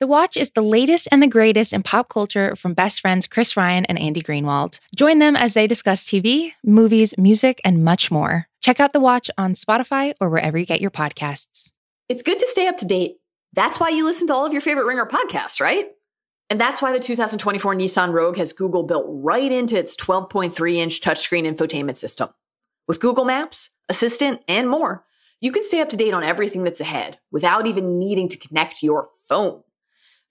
The Watch is the latest and the greatest in pop culture from best friends Chris Ryan and Andy Greenwald. Join them as they discuss TV, movies, music, and much more. Check out The Watch on Spotify or wherever you get your podcasts. It's good to stay up to date. That's why you listen to all of your favorite Ringer podcasts, right? And that's why the 2024 Nissan Rogue has Google built right into its 12.3-inch touchscreen infotainment system. With Google Maps, Assistant, and more, you can stay up to date on everything that's ahead without even needing to connect your phone.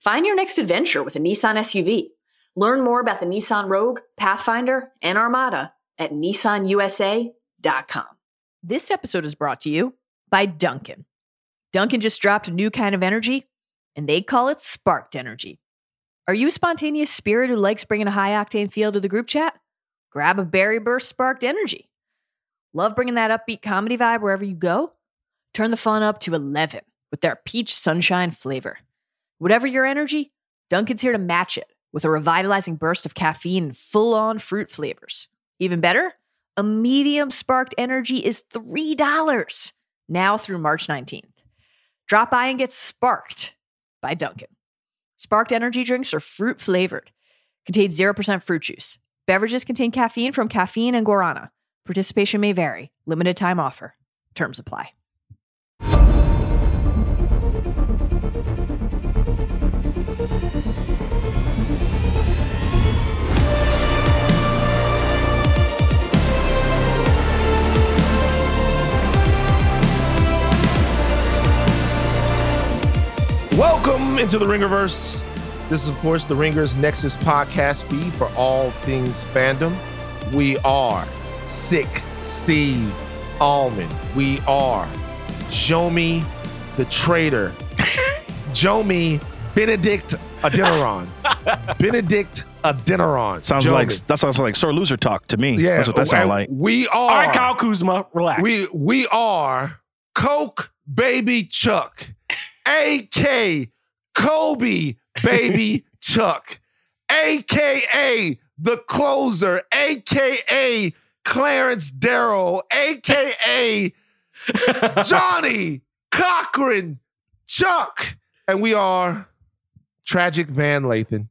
Find your next adventure with a Nissan SUV. Learn more about the Nissan Rogue, Pathfinder, and Armada at NissanUSA.com. This episode is brought to you by Dunkin'. Dunkin' just dropped a new kind of energy, and they call it Sparked Energy. Are you a spontaneous spirit who likes bringing a high-octane feel to the group chat? Grab a berry burst Sparked Energy. Love bringing that upbeat comedy vibe wherever you go? Turn the fun up to 11 with their peach sunshine flavor. Whatever your energy, Dunkin's here to match it with a revitalizing burst of caffeine and full-on fruit flavors. Even better, a medium sparked energy is $3 now through March 19th. Drop by and get sparked by Dunkin'. Sparked energy drinks are fruit-flavored, contain 0% fruit juice. Beverages contain caffeine from caffeine and guarana. Participation may vary. Limited time offer. Terms apply. Welcome into the Ringerverse. This is, of course, the Ringers Nexus podcast feed for all things fandom. We are Sick Steve Ahlman. We are Jomi the Traitor. Jomi Benedict Adeniran. Benedict Adeniran. That sounds like Sore Loser Talk to me. Yeah, that's what that sounds like. We are. All right, Kyle Kuzma, relax. We are Coke Baby Chuck. A.K. Kobe Baby Chuck, A.K.A. The Closer, A.K.A. Clarence Darrow, A.K.A. Johnny Cochran Chuck. And we are Tragic Van Lathan.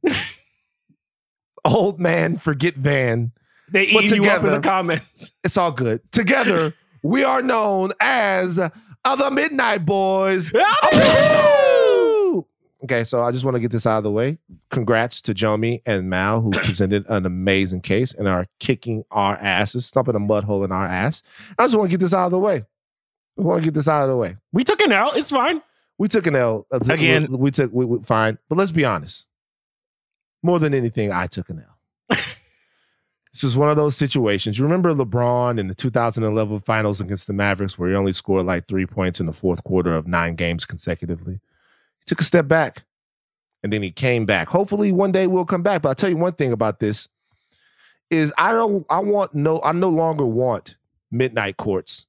Old man, forget Van. They eat together, you up in the comments. It's all good. Together, we are known as... the Midnight Boys. Okay, so I just want to get this out of the way. Congrats to Jomi and Mal, who presented an amazing case and are kicking our asses, stumping a mud hole in our ass. I just want to get this out of the way. We took an L. It's fine. We took an L. Again. We fine. But let's be honest. More than anything, I took an L. This is one of those situations. You remember LeBron in the 2011 finals against the Mavericks where he only scored like 3 points in the fourth quarter of 9 games consecutively? He took a step back, and then he came back. Hopefully one day we'll come back. But I'll tell you one thing about this is I no longer want midnight courts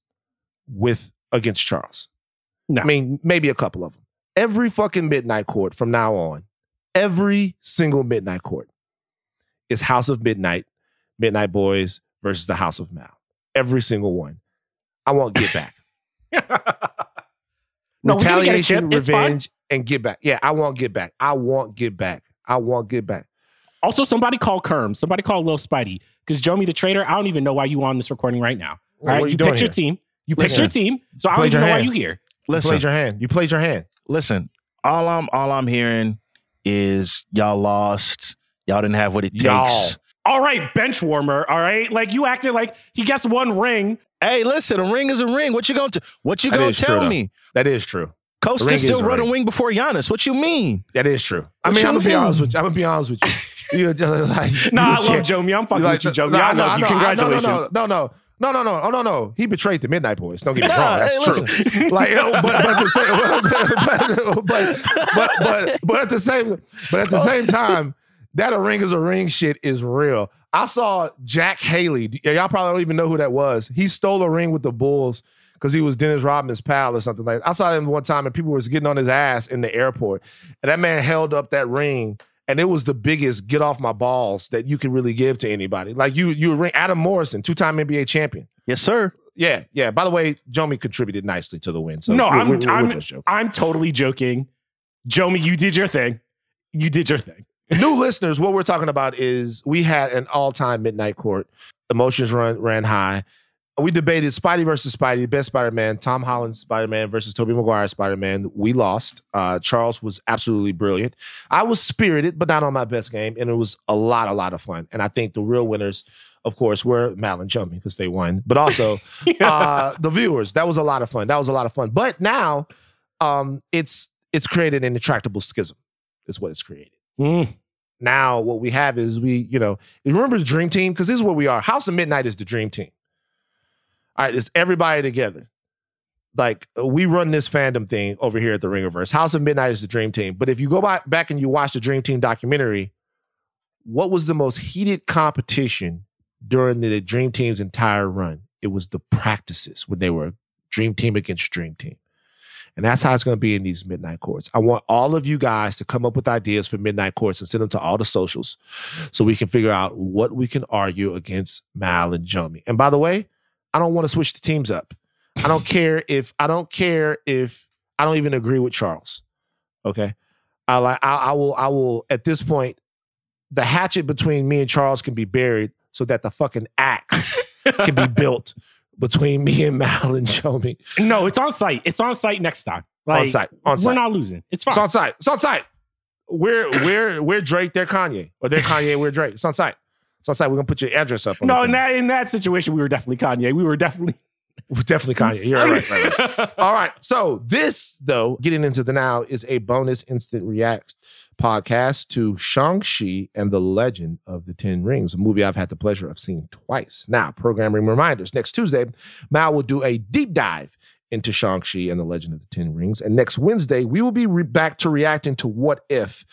against Charles. No. I mean, maybe a couple of them. Every fucking midnight court from now on, every single midnight court is House of Midnight. Midnight Boys versus the House of Mal. Every single one. I want Get Back. No, retaliation, revenge, and Get Back. Yeah, I want Get Back. Also, somebody call Kerm. Somebody call Lil Spidey. Because Jomi the Traitor, I don't even know why you on this recording right now. Well, all right, you picked your team. So I don't even know why you here. Listen. You played your hand. Listen, all I'm hearing is y'all lost. Y'all didn't have what it takes. All right, bench warmer. All right, like you acted like he gets one ring. Hey, listen, a ring is a ring. What you gonna tell me? That is true. Costa still run a wing before Giannis. What you mean? That is true. I'm gonna be honest with you. I love Jomi. I'm fucking with you, Jomi. I love you. Congratulations. No. He betrayed the Midnight Boys. Don't get me wrong. That's true. But at the same time. That a ring is a ring shit is real. I saw Jack Haley. Y'all probably don't even know who that was. He stole a ring with the Bulls because he was Dennis Rodman's pal or something like that. I saw him one time and people was getting on his ass in the airport. And that man held up that ring and it was the biggest get off my balls that you could really give to anybody. Like you ring Adam Morrison, 2-time NBA champion. Yes, sir. Yeah, yeah. By the way, Jomi contributed nicely to the win. So no, I'm totally joking. Jomi, you did your thing. You did your thing. New listeners, what we're talking about is we had an all-time Midnight Court. Emotions ran high. We debated Spidey versus Spidey, best Spider-Man, Tom Holland's Spider-Man versus Tobey Maguire's Spider-Man. We lost. Charles was absolutely brilliant. I was spirited, but not on my best game, and it was a lot of fun. And I think the real winners, of course, were Mal and Jomi because they won, but also the viewers. That was a lot of fun. But now it's created an intractable schism. Is what it's created. Now what we have is remember the dream team? Because this is what we are. House of Midnight is the dream team. All right, it's everybody together. Like, we run this fandom thing over here at the Ringerverse. House of Midnight is the dream team. But if you go back and you watch the Dream Team documentary, what was the most heated competition during the Dream Team's entire run? It was the practices when they were Dream Team against Dream Team. And that's how it's going to be in these Midnight Courts. I want all of you guys to come up with ideas for Midnight Courts and send them to all the socials so we can figure out what we can argue against Mal and Jomi. And by the way, I don't want to switch the teams up. I don't care if I don't even agree with Charles. Okay. I will at this point, the hatchet between me and Charles can be buried so that the fucking axe can be built between me and Mal and Jomi. No, it's on site. It's on site next time. Like, on site. On site. We're not losing. It's fine. It's on site. It's on site. We're Drake, they're Kanye. Or they're Kanye, we're Drake. It's on site. We're gonna put your address up. In that situation, we were definitely Kanye. We're definitely Kanye. You're right. All right. So this, though, getting into the now, is a bonus instant react podcast to Shang-Chi and the Legend of the Ten Rings, a movie I've had the pleasure of seeing twice. Now, programming reminders. Next Tuesday, Mal will do a deep dive into Shang-Chi and the Legend of the Ten Rings, and next Wednesday we will be back to reacting to What If.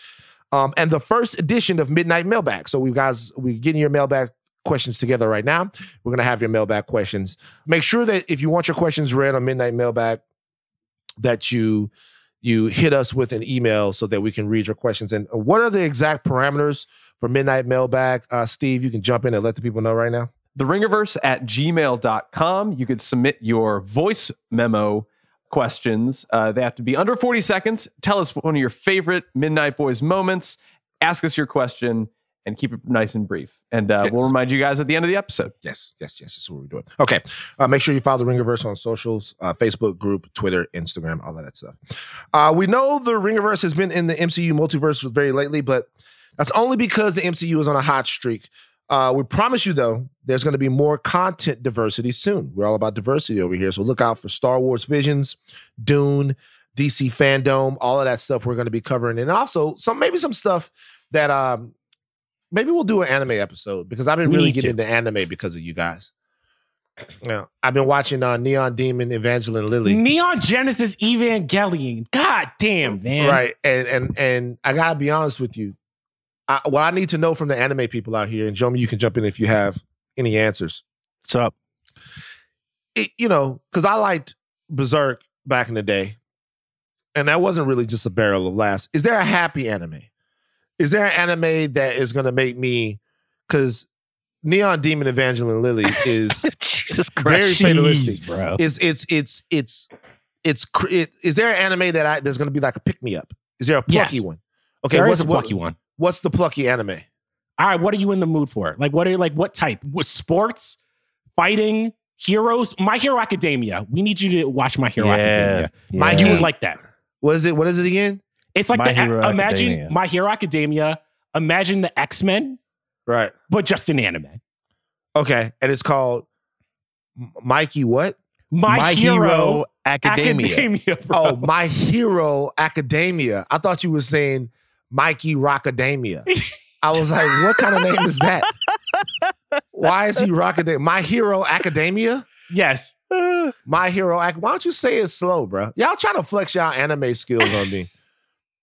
And the first edition of Midnight Mailbag. So we're getting your mailbag questions together right now. We're going to have your mailbag questions. Make sure that if you want your questions read on Midnight Mailbag, that you hit us with an email so that we can read your questions. And what are the exact parameters for Midnight Mailbag? Steve, you can jump in and let the people know right now. TheRingerverse@gmail.com. You could submit your voice memo questions. They have to be under 40 seconds. Tell us one of your favorite Midnight Boys moments. Ask us your question and keep it nice and brief. And yes, we'll remind you guys at the end of the episode. Yes. That's what we're doing. Okay. Make sure you follow the Ringerverse on socials, Facebook group, Twitter, Instagram, all of that stuff. We know the Ringerverse has been in the MCU multiverse very lately, but that's only because the MCU is on a hot streak. We promise you, though, there's going to be more content diversity soon. We're all about diversity over here. So look out for Star Wars Visions, Dune, DC Fandom, all of that stuff we're going to be covering. And also some stuff that maybe we'll do an anime episode because I've been really getting into anime because of you guys. Yeah, I've been watching Neon Demon Evangelion Lily. Neon Genesis Evangelion. God damn, man. Right. And I got to be honest with you. What I need to know from the anime people out here, and Jomi, you can jump in if you have any answers. What's up? Because I liked Berserk back in the day, and that wasn't really just a barrel of laughs. Is there a happy anime? Is there an anime that is going to make me... Because Neon Demon Evangelion Lily is Jesus Christ, very fatalistic. Jeez, bro. Is there an anime that's going to be like a pick-me-up? Is there a plucky one? Okay, there is a plucky one. What's the plucky anime? All right, what are you in the mood for? Like, what type? What, sports, fighting, heroes? My Hero Academia. We need you to watch My Hero Academia. Yeah. You would like that. What is it again? It's like imagine My Hero Academia. Imagine the X-Men. Right. But just an anime. Okay, and it's called Mikey what? My Hero Academia. Oh, My Hero Academia. I thought you were saying Mikey Rockadamia. I was like, what kind of name is that? Why is he Rockadamia? My Hero Academia? Yes. My Hero Academia. Why don't you say it slow, bro? Y'all trying to flex y'all anime skills on me.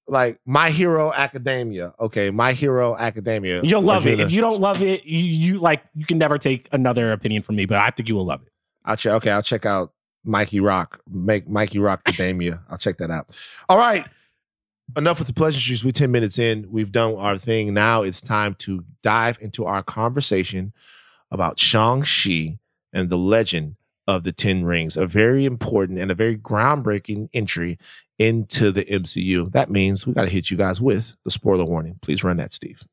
Like, My Hero Academia. Okay, My Hero Academia. You'll love it. If you don't love it, you can never take another opinion from me, but I think you will love it. I'll check out Mikey Rock Academia. I'll check that out. All right. Enough with the pleasantries. We're 10 minutes in. We've done our thing. Now it's time to dive into our conversation about Shang-Chi and the Legend of the Ten Rings, a very important and a very groundbreaking entry into the MCU. That means we got to hit you guys with the spoiler warning. Please run that, Steve.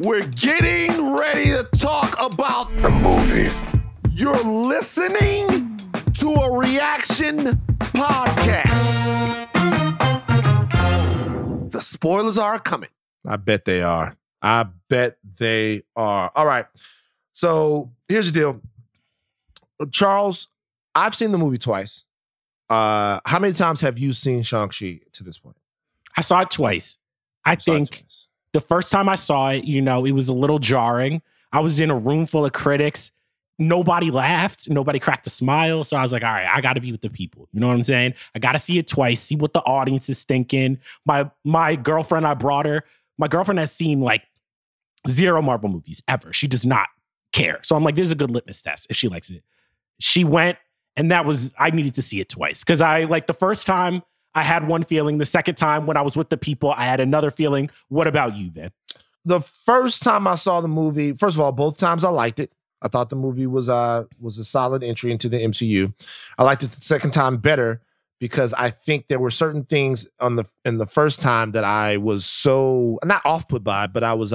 We're getting ready to talk about the movies. You're listening to a reaction podcast. The spoilers are coming. I bet they are. I bet they are. All right. So here's the deal. Charles, I've seen the movie twice. How many times have you seen Shang-Chi to this point? I saw it twice. I think the first time I saw it, you know, it was a little jarring. I was in a room full of critics. Nobody laughed. Nobody cracked a smile. So I was like, all right, I got to be with the people. You know what I'm saying? I got to see it twice, see what the audience is thinking. My girlfriend, I brought her. My girlfriend has seen like 0 Marvel movies ever. She does not care. So I'm like, there's a good litmus test if she likes it. She went, and I needed to see it twice. Because the first time I had one feeling. The second time when I was with the people, I had another feeling. What about you, Van? The first time I saw the movie, first of all, both times I liked it. I thought the movie was a solid entry into the MCU. I liked it the second time better because I think there were certain things in the first time that I was so, not off-put by, but I was...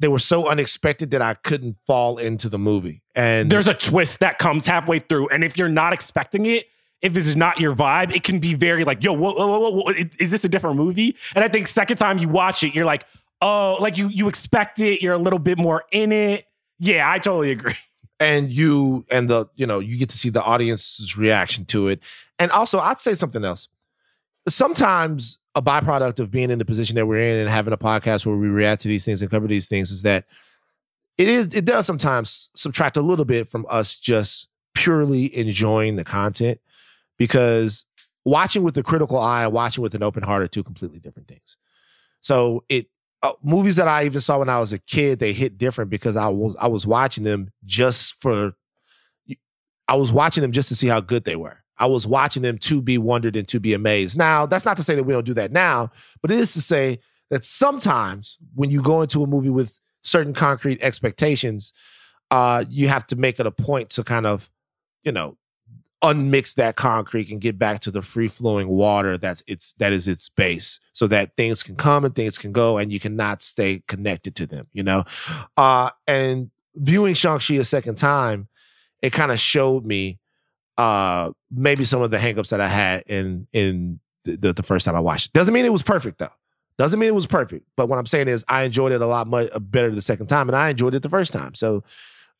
They were so unexpected that I couldn't fall into the movie. And there's a twist that comes halfway through. And if you're not expecting it, if it's not your vibe, it can be very like, yo, whoa, is this a different movie? And I think second time you watch it, you're like, oh, like you expect it. You're a little bit more in it. Yeah, I totally agree. And you get to see the audience's reaction to it. And also I'd say something else. Sometimes a byproduct of being in the position that we're in and having a podcast where we react to these things and cover these things is that it does sometimes subtract a little bit from us just purely enjoying the content, because watching with a critical eye and watching with an open heart are two completely different things. So movies that I even saw when I was a kid, they hit different because I was watching them just to see how good they were. I was watching them to be wondered and to be amazed. Now, that's not to say that we don't do that now, but it is to say that sometimes when you go into a movie with certain concrete expectations, you have to make it a point to kind of, unmix that concrete and get back to the free-flowing water that is its base, so that things can come and things can go and you cannot stay connected to them, And viewing Shang-Chi a second time, it kind of showed me maybe some of the hangups that I had in the first time I watched it. Doesn't mean it was perfect, though. Doesn't mean it was perfect. But what I'm saying is I enjoyed it a lot better the second time, and I enjoyed it the first time. So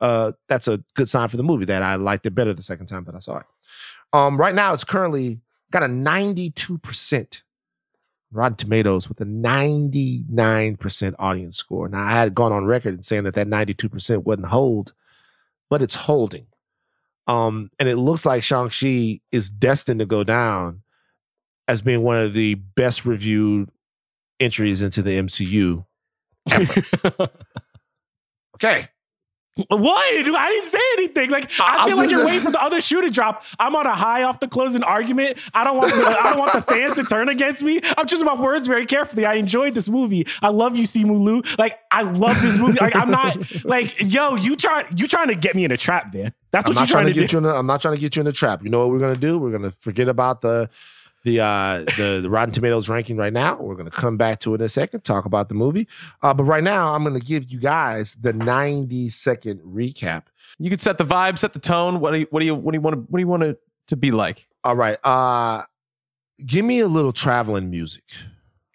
that's a good sign for the movie that I liked it better the second time that I saw it. Right now, it's currently got a 92% Rotten Tomatoes with a 99% audience score. Now, I had gone on record and saying that 92% wouldn't hold, but it's holding. And it looks like Shang-Chi is destined to go down as being one of the best reviewed entries into the MCU ever. Okay. What? I didn't say anything. Like I feel like you're waiting for the other shoe to drop. I'm on a high off the closing argument. I don't want the fans to turn against me. I'm choosing my words very carefully. I enjoyed this movie. I love you, Simu Liu. Like I love this movie. Like I'm not like, yo, you trying to get me in a trap, man. That's what you're trying to do. I'm not trying to get you in a trap. You know what we're gonna do? We're gonna forget about the Rotten Tomatoes ranking right now. We're going to come back to it in a second, talk about the movie. But right now, I'm going to give you guys the 90-second recap. You can set the vibe, set the tone. What do you want it to be like? All right. Give me a little traveling music.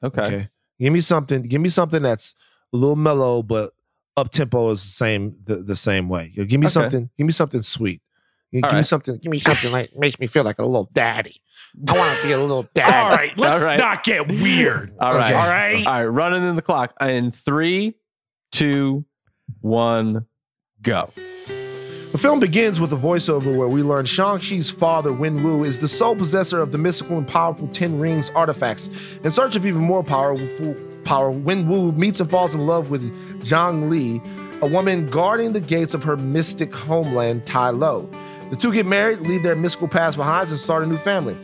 Okay. Give me something that's a little mellow, but up tempo is the same way. Give me something. Give me something sweet. Give me something like makes me feel like a little daddy. I want to be a little daddy. All right, let's not get weird. All right. Running in the clock in 3, 2, 1, go. The film begins with a voiceover where we learn Shang-Chi's father, Wen Wu, is the sole possessor of the mystical and powerful Ten Rings artifacts. In search of even more power, Wen Wu meets and falls in love with Zhang Li, a woman guarding the gates of her mystic homeland, Tai Lo. The two get married, leave their mystical past behind, and start a new family.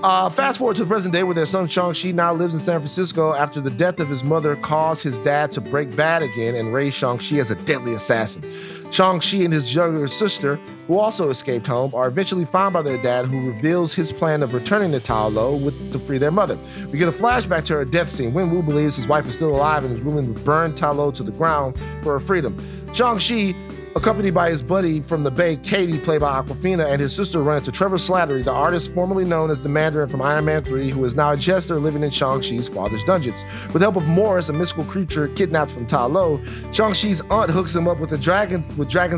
Fast forward to the present day where their son Shang-Chi now lives in San Francisco after the death of his mother caused his dad to break bad again and raise Shang-Chi as a deadly assassin. Shang-Chi and his younger sister, who also escaped home, are eventually found by their dad, who reveals his plan of returning to Tai Lo to free their mother. We get a flashback to her death scene. Wen Wu believes his wife is still alive and is willing to burn Tai Lo to the ground for her freedom. Shang-Chi, accompanied by his buddy from the Bay, Katie, played by Awkwafina, and his sister run into Trevor Slattery, the artist formerly known as the Mandarin from Iron Man 3, who is now a jester living in Shang-Chi's father's dungeons. With the help of Morris, a mystical creature kidnapped from Tai Lo, Shang-Chi's aunt hooks him up with dragon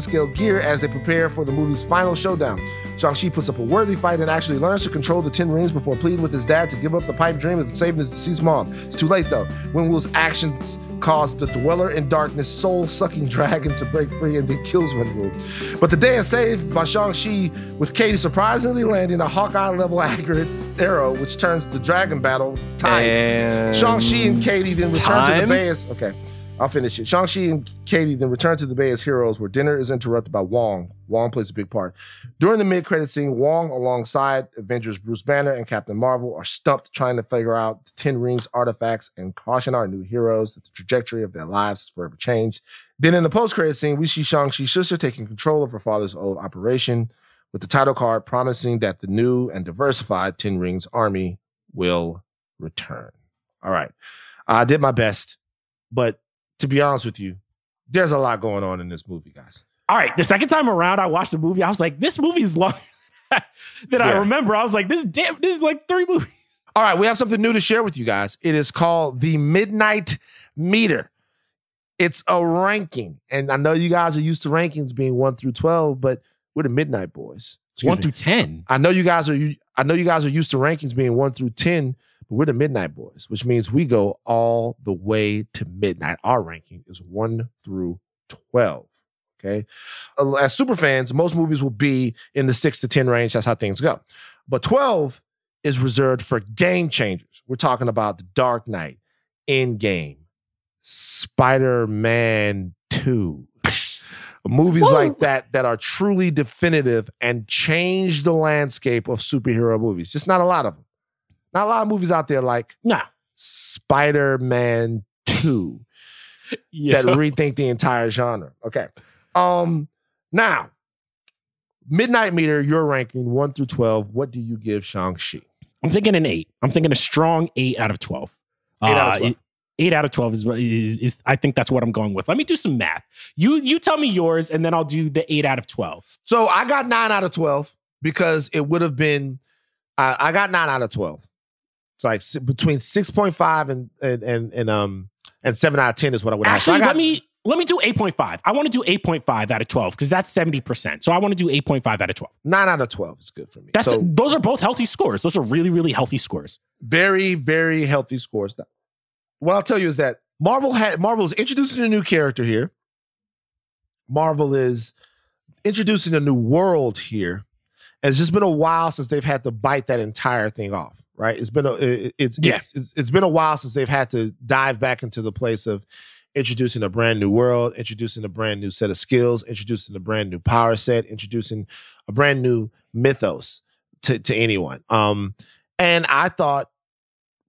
scale gear as they prepare for the movie's final showdown. Shang-Chi puts up a worthy fight and actually learns to control the Ten Rings before pleading with his dad to give up the pipe dream of saving his deceased mom. It's too late, though. Wen Wu's actions cause the Dweller in Darkness soul-sucking dragon to break free, and then kills Wen Wu. But the day is saved by Shang-Chi, with Katie surprisingly landing a Hawkeye-level accurate arrow, which turns the dragon battle tied. Shang-Chi and Katie then return to the Bay as... Okay, I'll finish it. Shang-Chi and Katie then return to the Bay as heroes, where dinner is interrupted by Wong. Wong plays a big part. During the mid-credit scene, Wong, alongside Avengers Bruce Banner and Captain Marvel, are stumped trying to figure out the Ten Rings artifacts and caution our new heroes that the trajectory of their lives is forever changed. Then in the post-credit scene, we see Shang-Chi's sister taking control of her father's old operation, with the title card promising that the new and diversified Ten Rings army will return. All right. I did my best, but to be honest with you, there's a lot going on in this movie, guys. All right, the second time around I watched the movie, I was like, this movie is longer than I remember. I was like, this is like three movies. All right, we have something new to share with you guys. It is called the Midnight Meter. It's a ranking. And I know you guys are used to rankings being 1 through 12, but we're the Midnight Boys. Excuse 1 through 10. I know you guys are used to rankings being 1 through 10, but we're the Midnight Boys, which means we go all the way to midnight. Our ranking is 1 through 12. Okay. As super fans, most movies will be in the 6 to 10 range. That's how things go. But 12 is reserved for game changers. We're talking about The Dark Knight, Endgame, Spider-Man 2. Movies like that are truly definitive and change the landscape of superhero movies. Just not a lot of them. Not a lot of movies out there like Spider-Man 2 that rethink the entire genre. Okay. Now, Midnight Meter, your ranking 1 through 12. What do you give Shang-Chi? I'm thinking an 8. I'm thinking a strong 8 out of 12. 8 out of 12 is I think that's what I'm going with. Let me do some math. You tell me yours, and then I'll do the 8 out of 12. So I got 9 out of 12 because it would have been... I got 9 out of 12. It's like between 6.5 and 7 out of 10 is what I would have. Actually, so let me do 8.5. I want to do 8.5 out of 12 because that's 70%. So I want to do 8.5 out of 12. 9 out of 12 is good for me. Those are both healthy scores. Those are really, really healthy scores. Very, very healthy scores. What I'll tell you is that Marvel is introducing a new character here. Marvel is introducing a new world here. And it's just been a while since they've had to bite that entire thing off, right? It's been a while since they've had to dive back into the place of introducing a brand new world, introducing a brand new set of skills, introducing a brand new power set, introducing a brand new mythos to anyone. And I thought,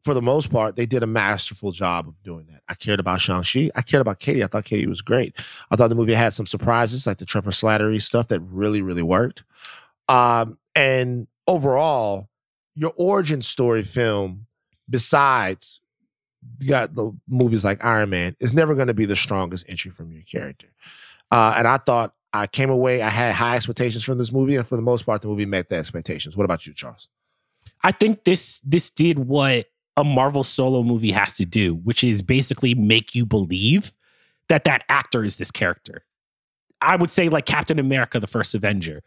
for the most part, they did a masterful job of doing that. I cared about Shang-Chi. I cared about Katie. I thought Katie was great. I thought the movie had some surprises, like the Trevor Slattery stuff that really, really worked. And overall, your origin story film, besides you got the movies like Iron Man, is never going to be the strongest entry from your character. And I thought I came away, I had high expectations from this movie, and for the most part, the movie met the expectations. What about you, Charles? I think this did what a Marvel solo movie has to do, which is basically make you believe that actor is this character. I would say like Captain America, the First Avenger.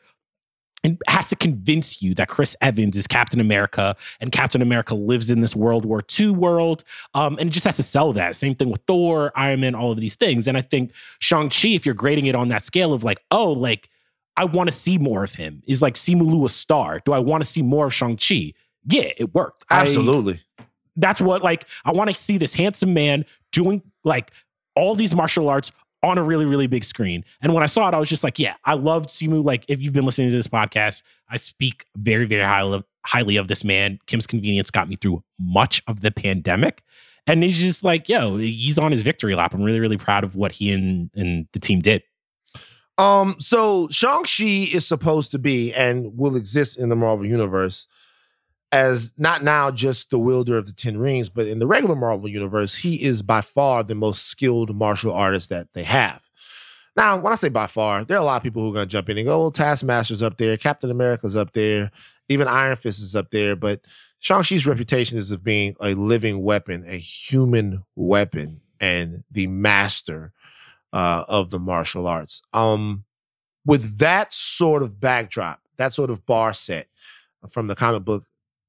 And has to convince you that Chris Evans is Captain America and Captain America lives in this World War II world. And it just has to sell that. Same thing with Thor, Iron Man, all of these things. And I think Shang-Chi, if you're grading it on that scale of like, oh, like, I want to see more of him. Is like Simu Liu a star? Do I want to see more of Shang-Chi? Yeah, it worked. Absolutely. That's what, like, I want to see this handsome man doing like all these martial arts on a really, really big screen. And when I saw it, I was just like, yeah, I loved Simu. Like, if you've been listening to this podcast, I speak very, very highly of this man. Kim's Convenience got me through much of the pandemic. And he's just like, yo, he's on his victory lap. I'm really, really proud of what he and the team did. So Shang-Chi is supposed to be and will exist in the Marvel Universe as not now just the wielder of the Ten Rings, but in the regular Marvel Universe, he is by far the most skilled martial artist that they have. Now, when I say by far, there are a lot of people who are going to jump in and go, well, Taskmaster's up there, Captain America's up there, even Iron Fist is up there, but Shang-Chi's reputation is of being a living weapon, a human weapon, and the master of the martial arts. With that sort of backdrop, that sort of bar set from the comic book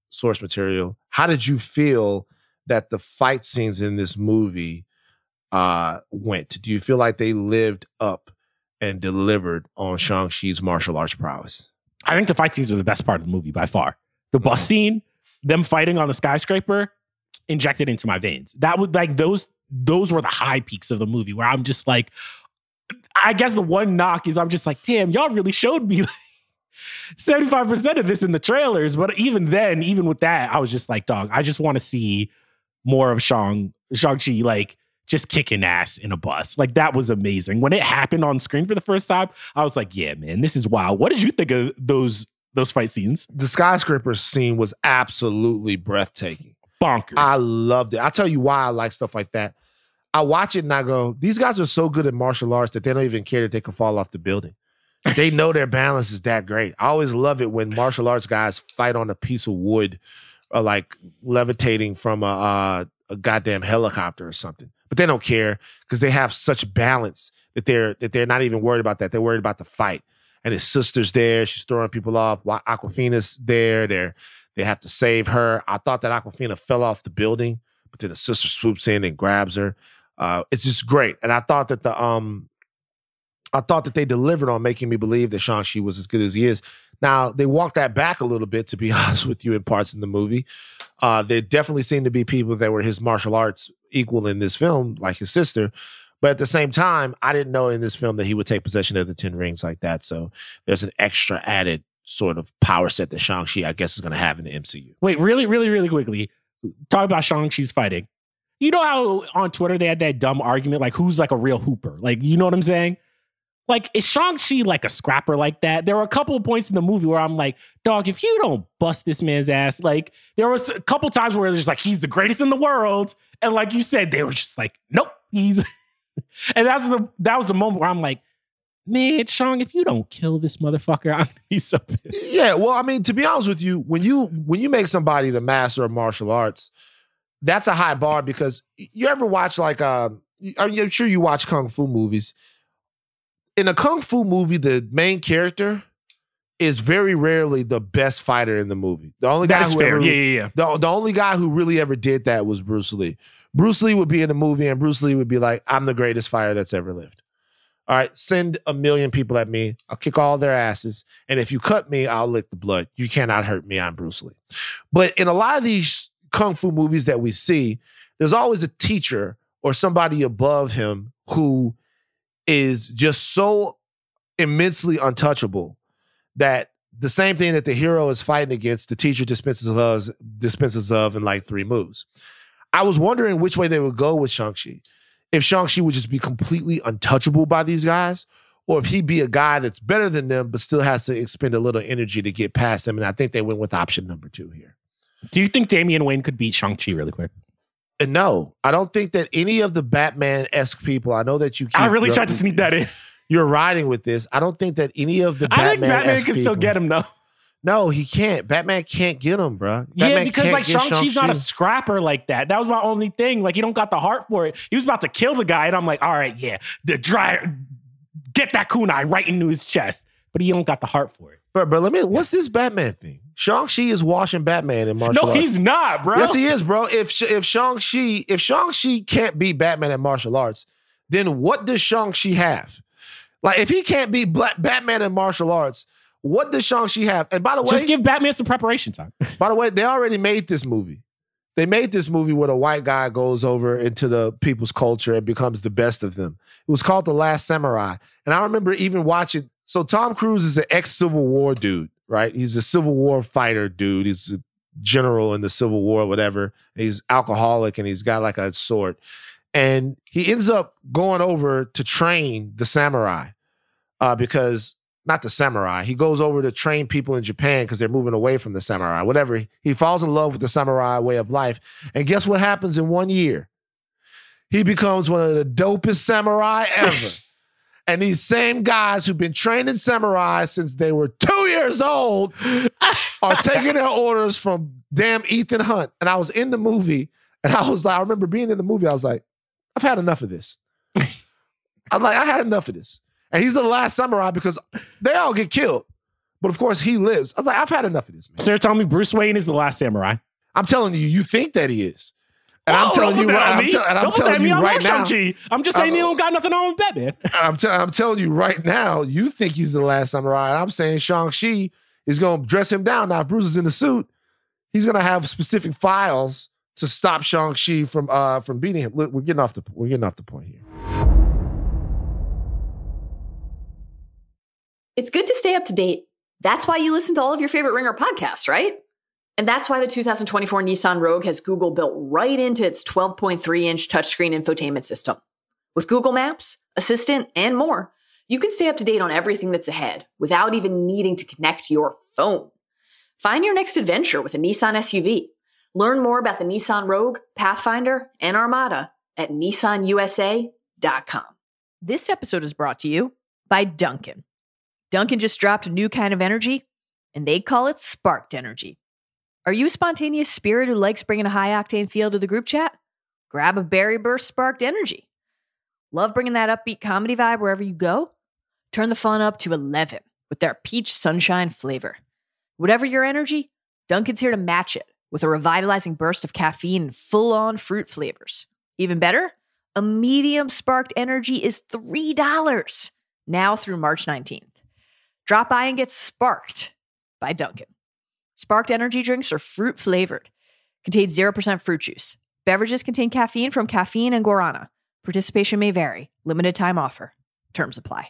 source material, how did you feel that the fight scenes in this movie went? Do you feel like they lived up and delivered on Shang-Chi's martial arts prowess? I think the fight scenes were the best part of the movie by far. The bus scene, them fighting on the skyscraper, injected into my veins. That would like those were the high peaks of the movie where I'm just like, I guess the one knock is I'm just like, damn, y'all really showed me like 75% of this in the trailers. But even then, even with that, I was just like, dog, I just want to see more of Shang-Chi like just kicking ass in a bus. Like that was amazing. When it happened on screen for the first time, I was like, yeah, man, this is wild. What did you think of those fight scenes? The skyscraper scene was absolutely breathtaking. Bonkers. I loved it. I'll tell you why I like stuff like that. I watch it and I go, these guys are so good at martial arts that they don't even care that they could fall off the building. They know their balance is that great. I always love it when martial arts guys fight on a piece of wood or like levitating from a goddamn helicopter or something. But they don't care because they have such balance that they're not even worried about that. They're worried about the fight. And his sister's there. She's throwing people off. Awkwafina's there. They have to save her. I thought that Awkwafina fell off the building, but then the sister swoops in and grabs her. It's just great. And I thought that they delivered on making me believe that Shang-Chi was as good as he is. Now, they walked that back a little bit, to be honest with you, in parts in the movie. There definitely seemed to be people that were his martial arts equal in this film, like his sister. But at the same time, I didn't know in this film that he would take possession of the Ten Rings like that. So there's an extra added sort of power set that Shang-Chi, I guess, is going to have in the MCU. Wait, really, really, really quickly, talk about Shang-Chi's fighting. You know how on Twitter they had that dumb argument, like, who's like a real hooper? Like, you know what I'm saying? Like, is Shang-Chi like a scrapper like that? There were a couple of points in the movie where I'm like, dog, if you don't bust this man's ass, like, there was a couple times where there's like, he's the greatest in the world. And like you said, they were just like, nope, he's... And that was the moment where I'm like, man, Shang, if you don't kill this motherfucker, I'm going to be so pissed. Yeah, well, I mean, to be honest with you, when you make somebody the master of martial arts, that's a high bar because you ever watch like, I'm sure you watch Kung Fu movies. In a Kung Fu movie, the main character is very rarely the best fighter in the movie. The only guy The only guy who really ever did that was Bruce Lee. Bruce Lee would be in a movie and Bruce Lee would be like, I'm the greatest fighter that's ever lived. All right, send 1,000,000 people at me. I'll kick all their asses. And if you cut me, I'll lick the blood. You cannot hurt me. I'm Bruce Lee. But in a lot of these Kung Fu movies that we see, there's always a teacher or somebody above him who is just so immensely untouchable that the same thing that the hero is fighting against, the teacher dispenses of in like 3 moves. I was wondering which way they would go with Shang-Chi. If Shang-Chi would just be completely untouchable by these guys, or if he'd be a guy that's better than them but still has to expend a little energy to get past them. And I think they went with option number 2 here. Do you think Damian Wayne could beat Shang-Chi really quick? And no, I don't think that any of the Batman-esque people, I know that you can't. I really tried to sneak that in. You're riding with this. I don't think that any of the Batman-esque people. I think Batman can still get him, though. No, he can't. Batman can't get him, bro. Yeah, because like Shang-Chi's not a scrapper like that. That was my only thing. Like, he don't got the heart for it. He was about to kill the guy, and I'm like, all right, yeah, get that kunai right into his chest. But he don't got the heart for it. Bro, what's this Batman thing? Shang-Chi is washing Batman in martial arts. No, he's not, bro. Yes, he is, bro. If Shang-Chi can't beat Batman in martial arts, then what does Shang-Chi have? Like, if he can't beat Batman in martial arts, what does Shang-Chi have? And by the way... just give Batman some preparation time. By the way, they already made this movie. They made this movie where the white guy goes over into the people's culture and becomes the best of them. It was called The Last Samurai. And I remember even watching... So Tom Cruise is an ex-Civil War dude, right? He's a Civil War fighter dude. He's a general in the Civil War, whatever. He's alcoholic and he's got like a sword. And he ends up going over to train the samurai because, not the samurai, he goes over to train people in Japan because they're moving away from the samurai, whatever. He falls in love with the samurai way of life. And guess what happens in 1 year? He becomes one of the dopest samurai ever. And these same guys who've been training samurai since they were 2 years old are taking their orders from damn Ethan Hunt. And I was in the movie, and I was like, I remember being in the movie, I was like, I've had enough of this. I had enough of this. And he's the last samurai because they all get killed. But of course, he lives. I was like, I've had enough of this, man. Sir, tell me Bruce Wayne is the last samurai. I'm telling you, you think that he is. And I'm telling you right now. I'm just saying he don't got nothing on with Batman. I'm telling you right now, you think he's the last samurai. And I'm saying Shang-Chi is going to dress him down. Now, if Bruce is in the suit, he's going to have specific files to stop Shang-Chi from beating him. Look, we're getting off the point here. It's good to stay up to date. That's why you listen to all of your favorite Ringer podcasts, right? And that's why the 2024 Nissan Rogue has Google built right into its 12.3-inch touchscreen infotainment system. With Google Maps, Assistant, and more, you can stay up to date on everything that's ahead without even needing to connect your phone. Find your next adventure with a Nissan SUV. Learn more about the Nissan Rogue, Pathfinder, and Armada at NissanUSA.com. This episode is brought to you by Dunkin'. Dunkin' just dropped a new kind of energy, and they call it Sparked Energy. Are you a spontaneous spirit who likes bringing a high-octane feel to the group chat? Grab a Berry Burst Sparked Energy. Love bringing that upbeat comedy vibe wherever you go? Turn the fun up to 11 with their peach sunshine flavor. Whatever your energy, Dunkin's here to match it with a revitalizing burst of caffeine and full-on fruit flavors. Even better, a medium Sparked Energy is $3 now through March 19th. Drop by and get sparked by Dunkin'. Sparked energy drinks are fruit flavored. Contain 0% fruit juice. Beverages contain caffeine from caffeine and guarana. Participation may vary. Limited time offer. Terms apply.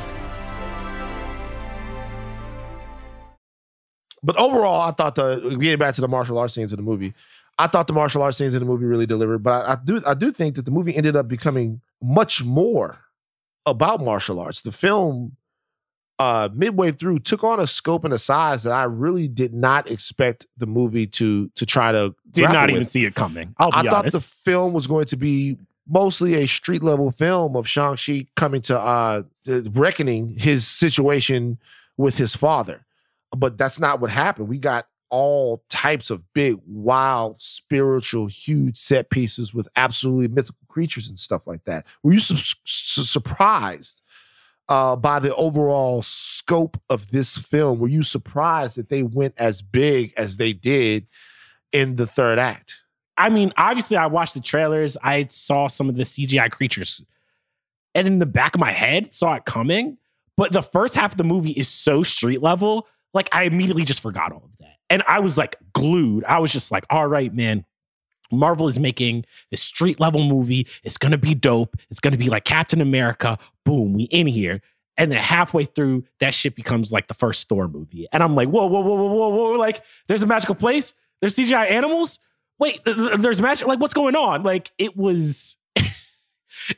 But overall, I thought getting back to the martial arts scenes in the movie, I thought the martial arts scenes in the movie really delivered. But I do think that the movie ended up becoming much more about martial arts. The film, midway through, took on a scope and a size that I really did not expect the movie to try to did not even see it coming. I thought the film was going to be mostly a street level film of Shang-Chi coming to reckoning his situation with his father. But that's not what happened. We got all types of big, wild, spiritual, huge set pieces with absolutely mythical creatures and stuff like that. Were you surprised by the overall scope of this film? Were you surprised that they went as big as they did in the third act? I mean, obviously, I watched the trailers. I saw some of the CGI creatures. And in the back of my head, saw it coming. But the first half of the movie is so street level. Like, I immediately just forgot all of that. And I was, like, glued. I was just like, all right, man, Marvel is making this street-level movie. It's going to be dope. It's going to be like Captain America. Boom, we in here. And then halfway through, that shit becomes, like, the first Thor movie. And I'm like, whoa. Like, there's a magical place? There's CGI animals? Wait, there's magic? Like, what's going on? Like, it was... it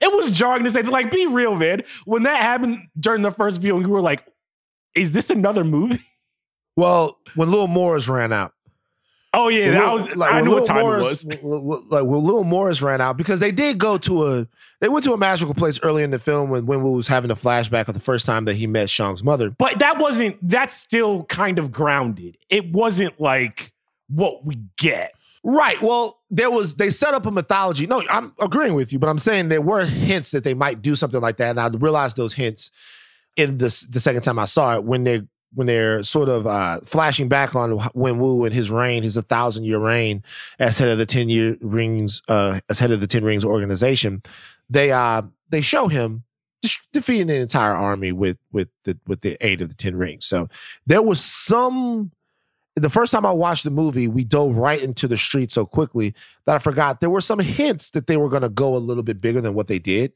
was jarring to say, like, be real, man. When that happened during the first viewing, we were like, is this another movie? Well, when Lil Morris ran out. Oh, yeah. I knew what time it was. Like, when Lil Morris ran out, because they did go to they went to a magical place early in the film when Wen Wu was having a flashback of the first time that he met Shang's mother. But that's still kind of grounded. It wasn't like what we get. Right. Well, they set up a mythology. No, I'm agreeing with you, but I'm saying there were hints that they might do something like that. And I realized those hints in the second time I saw it when they're sort of flashing back on Wen Wu and his reign, his 1,000-year reign as head of the Ten Rings organization, they show him defeating an entire army with the aid of the Ten Rings. So there was some the first time I watched the movie, we dove right into the street so quickly that I forgot there were some hints that they were going to go a little bit bigger than what they did.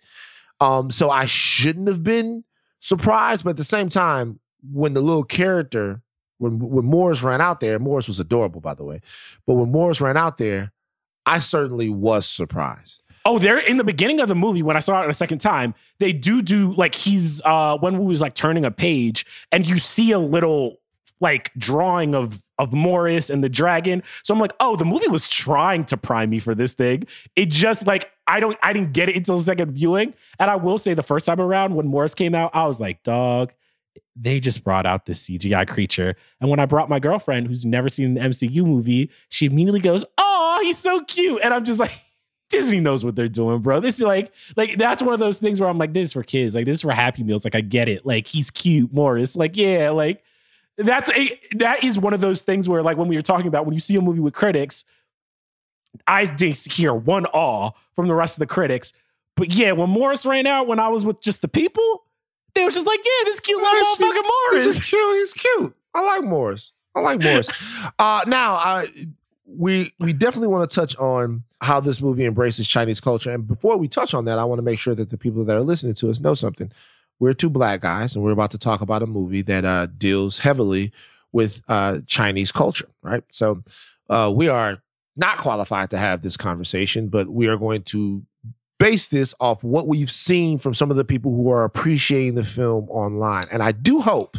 So I shouldn't have been surprised, but at the same time, when the little character, when Morris ran out there, Morris was adorable, by the way, but when Morris ran out there, I certainly was surprised. Oh, they're in the beginning of the movie when I saw it a second time. They do like he's Wen Wu is like turning a page, and you see a little like drawing of Morris and the dragon. So I'm like, oh, the movie was trying to prime me for this thing. It just like I didn't get it until second viewing. And I will say the first time around when Morris came out, I was like, dog, they just brought out this CGI creature. And when I brought my girlfriend, who's never seen an MCU movie, she immediately goes, oh, he's so cute, and I'm just like, Disney knows what they're doing, bro. This is like that's one of those things where I'm like, this is for kids. Like, this is for Happy Meals. Like, I get it. Like, he's cute, Morris. Like, yeah, like that is one of those things where, like, when we were talking about when you see a movie with critics, I didn't hear one awe from the rest of the critics. But yeah, when Morris ran out, when I was with just the people, they were just like, yeah, this cute little motherfucking Morris. He's cute. I like Morris. We definitely want to touch on how this movie embraces Chinese culture. And before we touch on that, I want to make sure that the people that are listening to us know something. We're two black guys, and we're about to talk about a movie that deals heavily with Chinese culture, right? So we are not qualified to have this conversation, but we are going to base this off what we've seen from some of the people who are appreciating the film online. And I do hope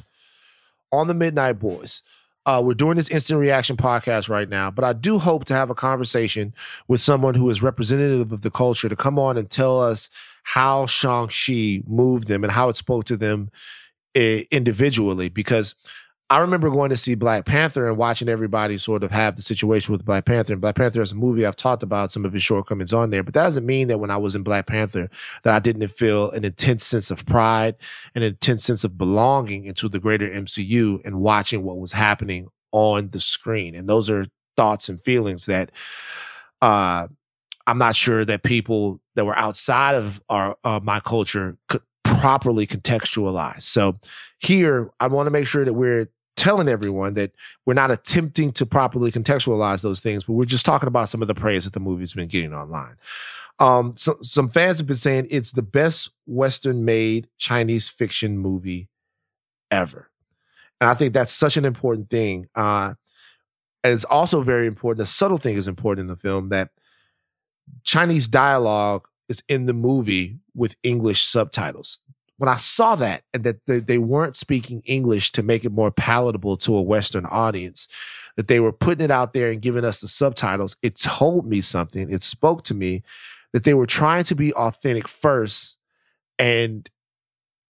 on the Midnight Boys, we're doing this instant reaction podcast right now, but I do hope to have a conversation with someone who is representative of the culture to come on and tell us how Shang-Chi moved them and how it spoke to them individually. Because I remember going to see Black Panther and watching everybody sort of have the situation with Black Panther. And Black Panther is a movie I've talked about some of his shortcomings on there, but that doesn't mean that when I was in Black Panther that I didn't feel an intense sense of pride, an intense sense of belonging into the greater MCU and watching what was happening on the screen. And those are thoughts and feelings that I'm not sure that people that were outside of my culture could properly contextualize. So here, I want to make sure that we're telling everyone that we're not attempting to properly contextualize those things, but we're just talking about some of the praise that the movie's been getting online. Some fans have been saying it's the best Western-made Chinese fiction movie ever. And I think that's such an important thing. And it's also very important, a subtle thing is important in the film, that Chinese dialogue is in the movie with English subtitles. When I saw that, and that they weren't speaking English to make it more palatable to a Western audience, that they were putting it out there and giving us the subtitles, it told me something. It spoke to me that they were trying to be authentic first and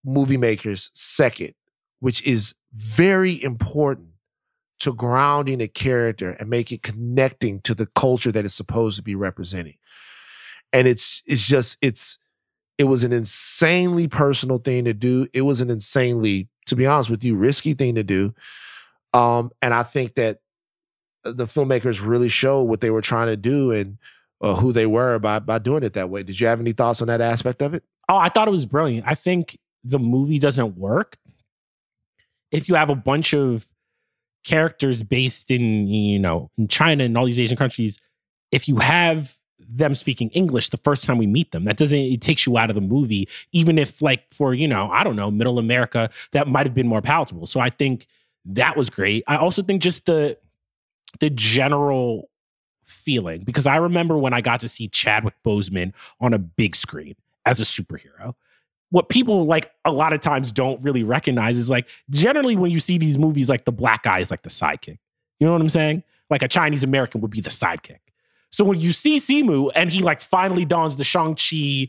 movie makers second, which is very important to grounding a character and make it connecting to the culture that it's supposed to be representing. And it was an insanely personal thing to do. It was an insanely, to be honest with you, risky thing to do. And I think that the filmmakers really showed what they were trying to do and who they were by doing it that way. Did you have any thoughts on that aspect of it? Oh, I thought it was brilliant. I think the movie doesn't work if you have a bunch of characters based in, in China and all these Asian countries. If you have them speaking English the first time we meet them, it takes you out of the movie, even if like for, I don't know, middle America, that might've been more palatable. So I think that was great. I also think just the general feeling, because I remember when I got to see Chadwick Boseman on a big screen as a superhero, what people like a lot of times don't really recognize is like, generally when you see these movies, like the black guy is like the sidekick, you know what I'm saying? Like a Chinese American would be the sidekick. So when you see Simu and he like finally dons the Shang-Chi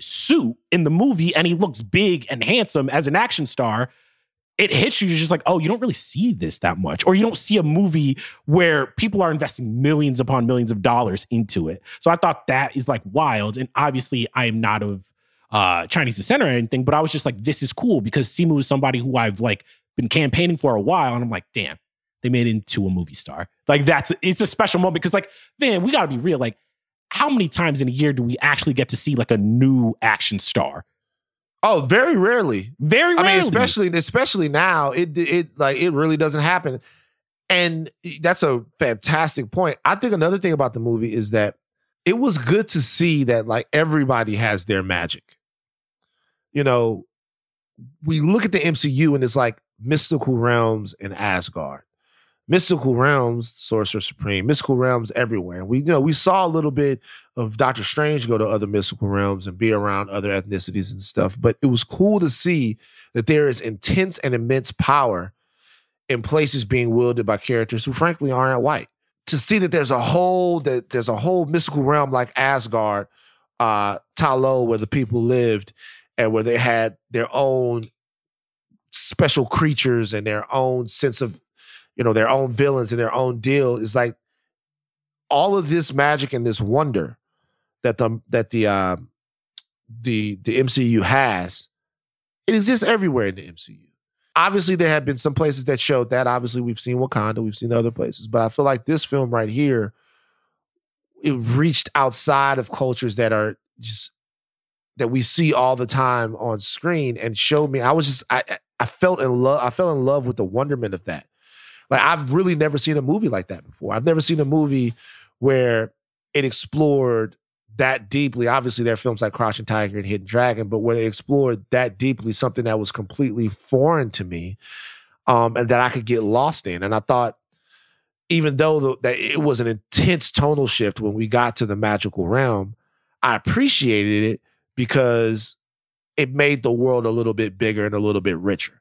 suit in the movie and he looks big and handsome as an action star, it hits you. You're just like, oh, you don't really see this that much. Or you don't see a movie where people are investing millions upon millions of dollars into it. So I thought that is like wild. And obviously I am not of Chinese descent or anything, but I was just like, this is cool because Simu is somebody who I've like been campaigning for a while. And I'm like, damn. They made it into a movie star. Like it's a special moment because like, man, we gotta be real. Like how many times in a year do we actually get to see like a new action star? Oh, very rarely. Very rarely. I mean, especially now, it really doesn't happen. And that's a fantastic point. I think another thing about the movie is that it was good to see that like everybody has their magic. You know, we look at the MCU and it's like mystical realms in Asgard, mystical realms, Sorcerer Supreme, mystical realms everywhere. And we saw a little bit of Doctor Strange go to other mystical realms and be around other ethnicities and stuff. But it was cool to see that there is intense and immense power in places being wielded by characters who frankly aren't white. To see that there's a whole mystical realm like Asgard, Tai Lo, where the people lived and where they had their own special creatures and their own sense of, you know, their own villains and their own deal. Is like all of this magic and this wonder that the MCU has, it exists everywhere in the MCU. Obviously, there have been some places that showed that. Obviously, we've seen Wakanda, we've seen other places. But I feel like this film right here, it reached outside of cultures that are just, that we see all the time on screen, and showed me, I fell in love with the wonderment of that. Like, I've really never seen a movie like that before. I've never seen a movie where it explored that deeply. Obviously, there are films like Crouching Tiger and Hidden Dragon, but where they explored that deeply something that was completely foreign to me, and that I could get lost in. And I thought, even though that it was an intense tonal shift when we got to the magical realm, I appreciated it because it made the world a little bit bigger and a little bit richer.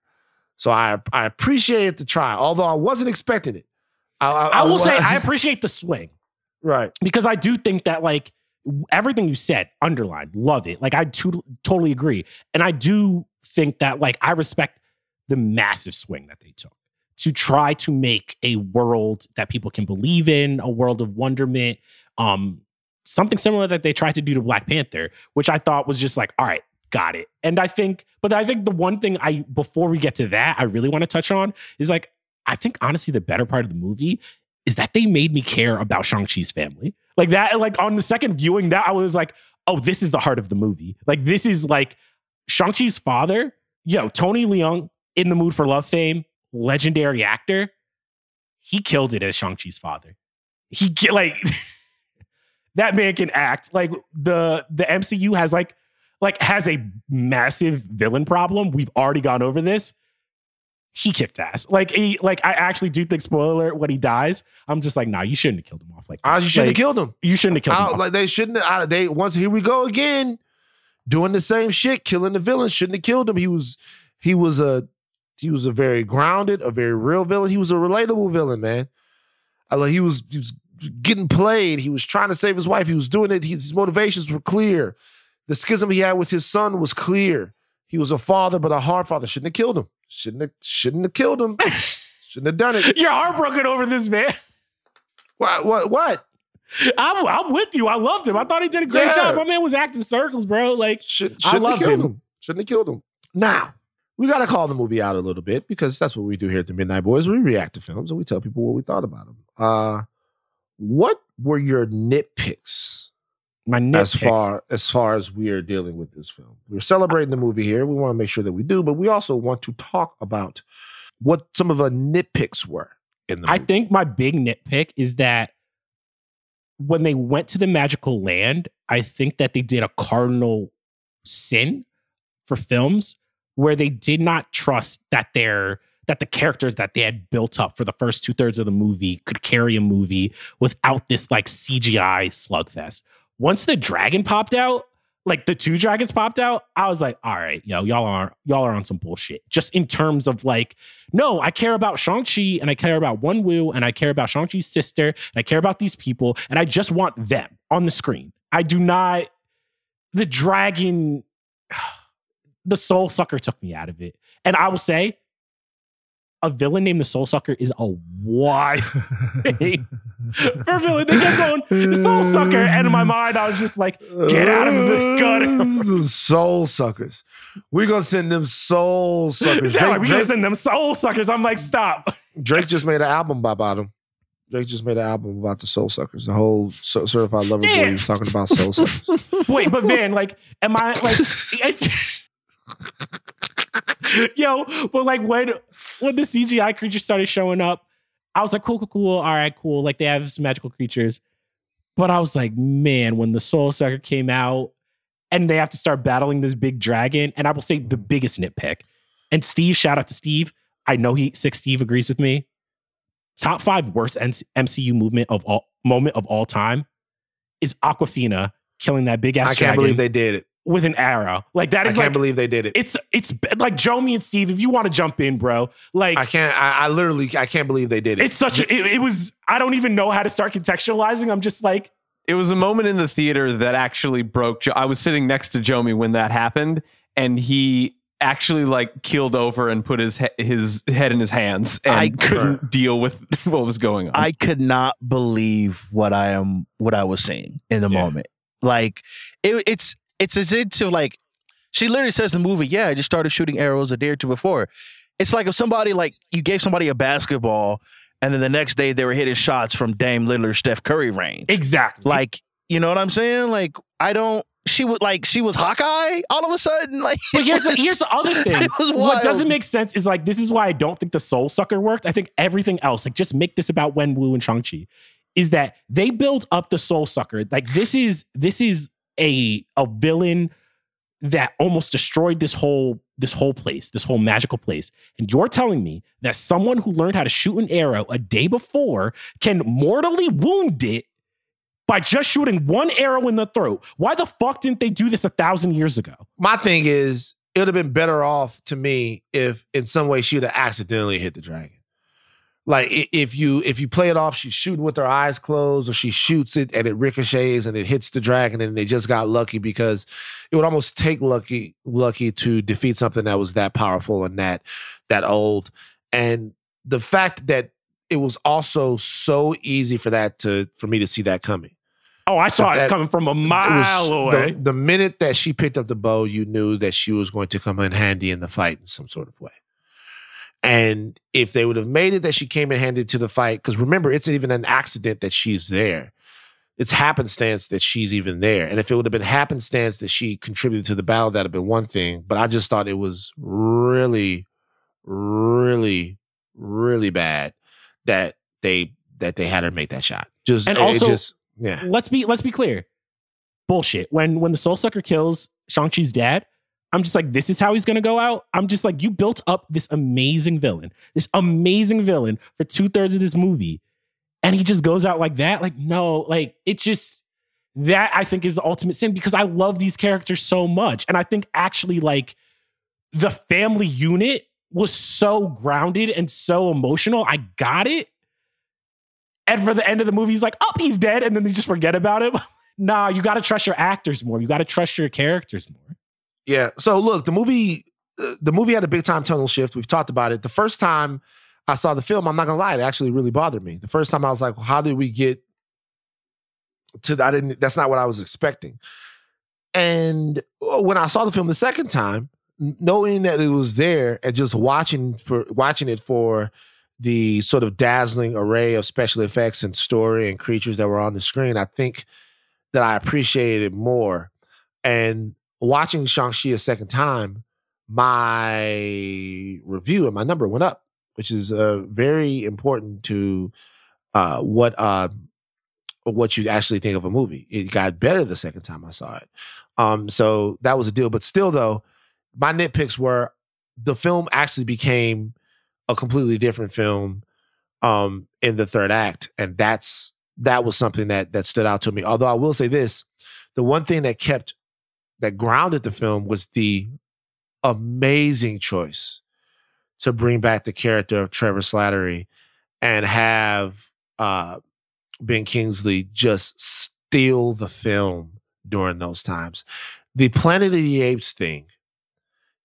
So I appreciated the try, although I wasn't expecting it. I will say I appreciate the swing. Right. Because I do think that, like, everything you said, underlined, love it. Like, I totally agree. And I do think that, like, I respect the massive swing that they took to try to make a world that people can believe in, a world of wonderment. Something similar that they tried to do to Black Panther, which I thought was just like, all right, got it. And I think the one thing before we get to that, I really want to touch on is, like, I think honestly the better part of the movie is that they made me care about Shang-Chi's family. Like that, like on the second viewing, that I was like, oh, this is the heart of the movie. Like, this is like Shang-Chi's father. Yo, Tony Leung, in the Mood for Love fame, legendary actor. He killed it as Shang-Chi's father. That man can act. Like, the MCU has has a massive villain problem. We've already gone over this. He kicked ass. I actually do think, spoiler alert, when he dies, I'm just like, nah, you shouldn't have killed him off like that. You shouldn't have killed him. You shouldn't have killed him off. Like, they shouldn't have. Here we go again, doing the same shit, killing the villain. Shouldn't have killed him. He was a very grounded, a very real villain. He was a relatable villain, man. He was getting played. He was trying to save his wife. He was doing it. His motivations were clear. The schism he had with his son was clear. He was a father, but a hard father. Shouldn't have killed him. Shouldn't have killed him. Shouldn't have done it. You're heartbroken over this, man. What? I'm with you. I loved him. I thought he did a great job. My man was acting circles, bro. Like, I loved him. Shouldn't have killed him. Now, we got to call the movie out a little bit, because that's what we do here at the Midnight Boys. We react to films and we tell people what we thought about them. What were your nitpicks? My nitpicks. As far as we are dealing with this film, we're celebrating the movie here. We want to make sure that we do, but we also want to talk about what some of the nitpicks were in the movie. I think my big nitpick is that when they went to the magical land, I think that they did a cardinal sin for films where they did not trust that the characters that they had built up for the first 2/3 of the movie could carry a movie without this like CGI slugfest. Once the dragon popped out, like the two dragons popped out, I was like, all right, yo, y'all are on some bullshit. Just in terms of like, no, I care about Shang-Chi and I care about Wen Wu and I care about Shang-Chi's sister and I care about these people and I just want them on the screen. I do not, the dragon, the soul sucker took me out of it. And I will say, a villain named the Soul Sucker is a wild thing for a villain. They kept going, the Soul Sucker. And in my mind, I was just like, get out of the gutter. The Soul Suckers. We're going to send them Soul Suckers. Drake, we're going to send them Soul Suckers. I'm like, stop. Drake just made an album about them. Drake just made an album about the Soul Suckers. The whole Certified Lover Boy, he was talking about Soul Suckers. Wait, but Van, like, am I, like... Yo, but like when the CGI creatures started showing up, I was like, cool. All right, cool. Like they have some magical creatures. But I was like, man, when the Soul Sucker came out and they have to start battling this big dragon, and I will say the biggest nitpick. And Steve, shout out to Steve. I know Steve agrees with me. Top 5 worst MCU moment of all time is Awkwafina killing that big ass dragon. I can't believe they did it. With an arrow. Like that is I can't believe they did it. It's like Jomi and Steve, if you want to jump in, bro. Like I can't believe they did it. It's such a it was, I don't even know how to start contextualizing. I'm just like, it was a moment in the theater that actually broke. I was sitting next to Jomi when that happened, and he actually like keeled over and put his head in his hands, and I couldn't deal with what was going on. I could not believe what I was seeing in the moment. Like it's as into like, she literally says in the movie, yeah, I just started shooting arrows a day or two before. It's like if somebody, like you gave somebody a basketball and then the next day they were hitting shots from Dame Lillard, Steph Curry range. Exactly. Like, you know what I'm saying? Like, she was Hawkeye all of a sudden. Like, but here's the other thing. What doesn't make sense is like, this is why I don't think the Soul Sucker worked. I think everything else, like just make this about Wen Wu and Shang-Chi, is that they build up the Soul Sucker. Like this is a villain that almost destroyed this whole place, this whole magical place. And you're telling me that someone who learned how to shoot an arrow a day before can mortally wound it by just shooting one arrow in the throat. Why the fuck didn't they do this 1,000 years ago? My thing is, it would have been better off to me if in some way she would have accidentally hit the dragon. Like if you play it off, she's shooting with her eyes closed, or she shoots it and it ricochets and it hits the dragon, and they just got lucky, because it would almost take lucky to defeat something that was that powerful and that old. And the fact that it was also so easy for me to see that coming. Oh, I saw it coming from a mile away. The minute that she picked up the bow, you knew that she was going to come in handy in the fight in some sort of way. And if they would have made it that she came and handed to the fight, because remember, it's even an accident that she's there. It's happenstance that she's even there. And if it would have been happenstance that she contributed to the battle, that'd have been one thing. But I just thought it was really, really, really bad that they had her make that shot. Just and also, let's be clear, bullshit. When the Soul Sucker kills Shang-Chi's dad, I'm just like, this is how he's going to go out. I'm just like, you built up this amazing villain for 2/3 of this movie, and he just goes out like that. Like, no, like it's just that I think is the ultimate sin, because I love these characters so much. And I think actually like the family unit was so grounded and so emotional. I got it. And for the end of the movie, he's like, oh, he's dead. And then they just forget about him. Nah, you got to trust your actors more. You got to trust your characters more. Yeah. So look, the movie had a big time tonal shift. We've talked about it. The first time I saw the film, I'm not gonna lie, it actually really bothered me. The first time I was like, well, how did we get to that? That's not what I was expecting. And when I saw the film the second time, knowing that it was there and just watching it for the sort of dazzling array of special effects and story and creatures that were on the screen, I think that I appreciated it more. And watching Shang-Chi a second time, my review and my number went up, which is very important to what you actually think of a movie. It got better the second time I saw it. So that was a deal. But still, though, my nitpicks were the film actually became a completely different film in the third act. And that was something that stood out to me. Although I will say this, the one thing that grounded the film was the amazing choice to bring back the character of Trevor Slattery and have Ben Kingsley just steal the film during those times. The Planet of the Apes thing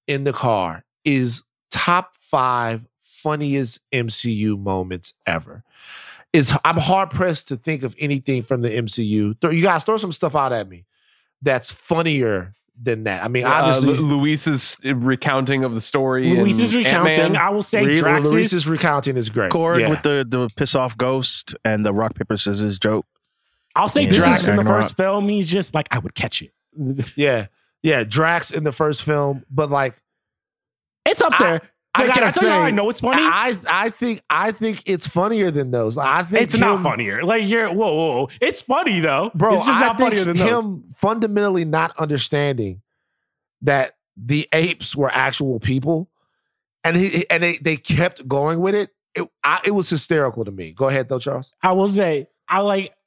in the car is top 5 funniest MCU moments ever. I'm hard-pressed to think of anything from the MCU. You guys, throw some stuff out at me that's funnier than that. I mean, obviously... Luis's recounting of the story. Luis's recounting. Ant-Man. I will say Drax's. Luis's recounting is great. Korg with the piss-off ghost and the rock, paper, scissors joke. I'll say Drax in the first film, he's just like, I would catch it. Yeah. Yeah, Drax in the first film, but like it's up there. I know it's funny. I think it's funnier than those. I think it's not funnier. Like you're whoa. It's funny though, bro. It's just not funnier than those. Him fundamentally not understanding that the apes were actual people, and they kept going with it. It was hysterical to me. Go ahead though, Charles. I will say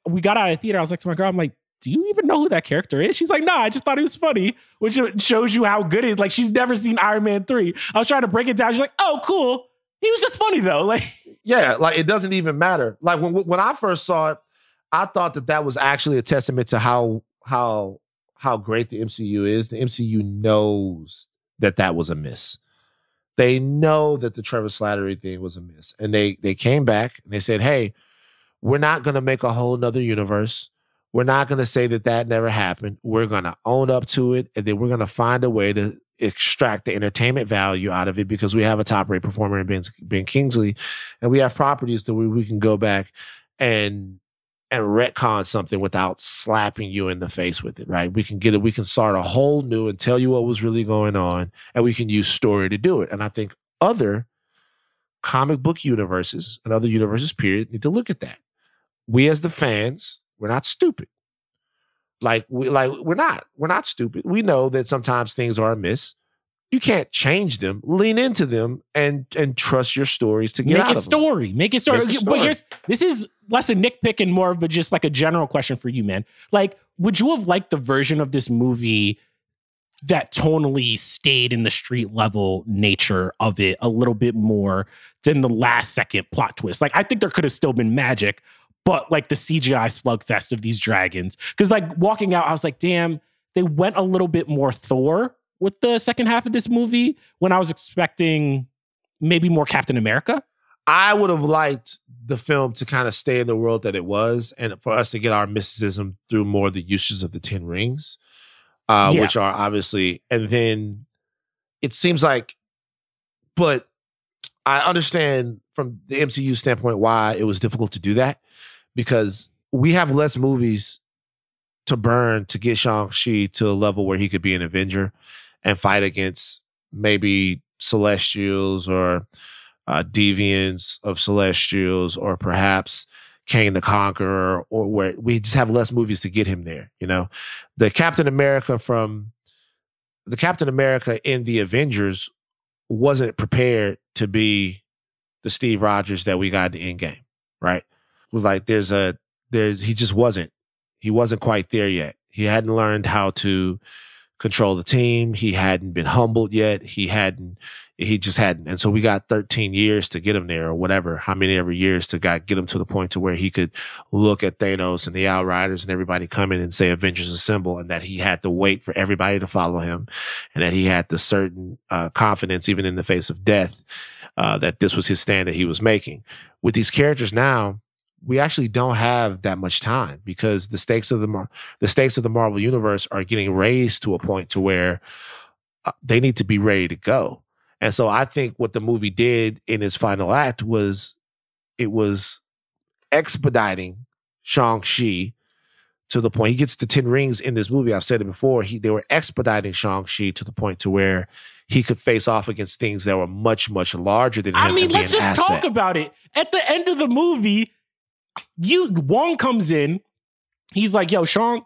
we got out of the theater. I was like to my girl, I'm like, do you even know who that character is? She's like, nah, I just thought he was funny, which shows you how good it is. Like, she's never seen Iron Man 3. I was trying to break it down. She's like, oh, cool. He was just funny, though. Like, yeah, like, it doesn't even matter. Like, when I first saw it, I thought that was actually a testament to how great the MCU is. The MCU knows that was a miss. They know that the Trevor Slattery thing was a miss. And they came back and they said, hey, we're not going to make a whole nother universe. We're not going to say that never happened. We're going to own up to it, and then we're going to find a way to extract the entertainment value out of it because we have a top-rate performer in Ben Kingsley, and we have properties that we can go back and retcon something without slapping you in the face with it, right? We can get it. We can start a whole new and tell you what was really going on, and we can use story to do it. And I think other comic book universes and other universes, period, need to look at that. We as the fans... we're not stupid. We're not stupid. We know that sometimes things are amiss. You can't change them. Lean into them and trust your stories to get out of them. Make it story. Make it story. But this is less a nitpick and more of a just like a general question for you, man. Like, would you have liked the version of this movie that tonally stayed in the street level nature of it a little bit more than the last second plot twist? Like, I think there could have still been magic, but like the CGI slugfest of these dragons. Because like walking out, I was like, damn, they went a little bit more Thor with the second half of this movie when I was expecting maybe more Captain America. I would have liked the film to kind of stay in the world that it was and for us to get our mysticism through more of the uses of the Ten Rings, which are obviously... And then it seems like... But I understand from the MCU standpoint why it was difficult to do that, because we have less movies to burn to get Shang-Chi to a level where he could be an Avenger and fight against maybe Celestials or Deviants of Celestials or perhaps Kang the Conqueror, or where we just have less movies to get him there. You know, the Captain America in the Avengers wasn't prepared to be the Steve Rogers that we got in Endgame, right? Like he just wasn't. He wasn't quite there yet. He hadn't learned how to control the team. He hadn't been humbled yet. He just hadn't. And so we got 13 years to get him there, or whatever, how many ever years to get him to the point to where he could look at Thanos and the Outriders and everybody coming and say Avengers Assemble, and that he had to wait for everybody to follow him, and that he had the certain confidence, even in the face of death, that this was his stand that he was making. With these characters now, we actually don't have that much time, because the stakes of the stakes of the Marvel Universe are getting raised to a point to where they need to be ready to go. And so I think what the movie did in its final act was it was expediting Shang-Chi to the point. He gets the 10 rings in this movie. I've said it before. They were expediting Shang-Chi to the point to where he could face off against things that were much, much larger than him. I mean, let's just talk about it. At the end of the movie... Wong comes in. He's like, yo, Shang,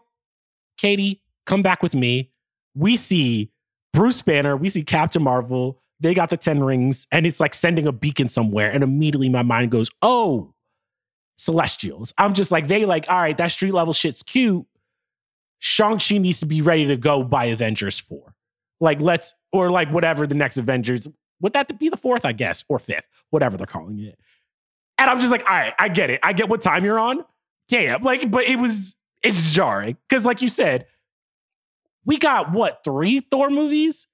Katie, come back with me. We see Bruce Banner. We see Captain Marvel. They got the 10 rings. And it's like sending a beacon somewhere. And immediately my mind goes, oh, Celestials. I'm just like, all right, that street level shit's cute. Shang-Chi needs to be ready to go by Avengers 4. Like, whatever the next Avengers. Would that be the fourth, I guess, or fifth, whatever they're calling it. And I'm just like, all right, I get it. I get what time you're on. Damn. Like, but it's jarring. Because like you said, we got three Thor movies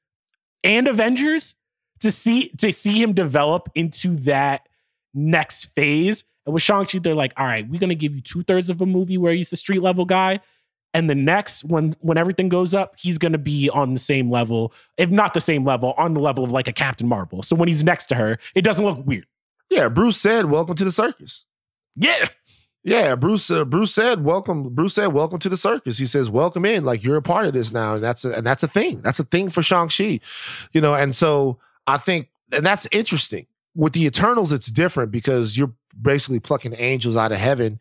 and Avengers to see him develop into that next phase. And with Shang-Chi, they're like, all right, we're going to give you 2/3 of a movie where he's the street level guy. And the next, when everything goes up, he's going to be on the same level, if not the same level, on the level of like a Captain Marvel. So when he's next to her, it doesn't look weird. Yeah, Bruce said, welcome to the circus. Yeah. Yeah, Bruce said, welcome to the circus. He says, welcome in, like you're a part of this now. And that's a thing. That's a thing for Shang-Chi, you know? And so I think, and that's interesting. With the Eternals, it's different because you're basically plucking angels out of heaven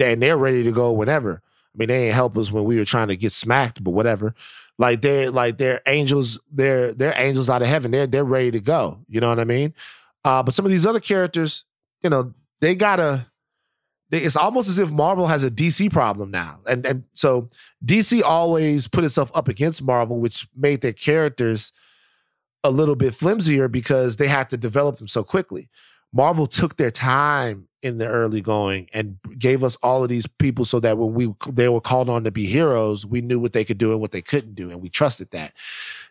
and they're ready to go whenever. I mean, they ain't help us when we were trying to get smacked, but whatever. They're angels out of heaven. They're ready to go. You know what I mean? But some of these other characters, you know, it's almost as if Marvel has a DC problem now. And so DC always put itself up against Marvel, which made their characters a little bit flimsier because they had to develop them so quickly. Marvel took their time in the early going and gave us all of these people so that when they were called on to be heroes, we knew what they could do and what they couldn't do, and we trusted that.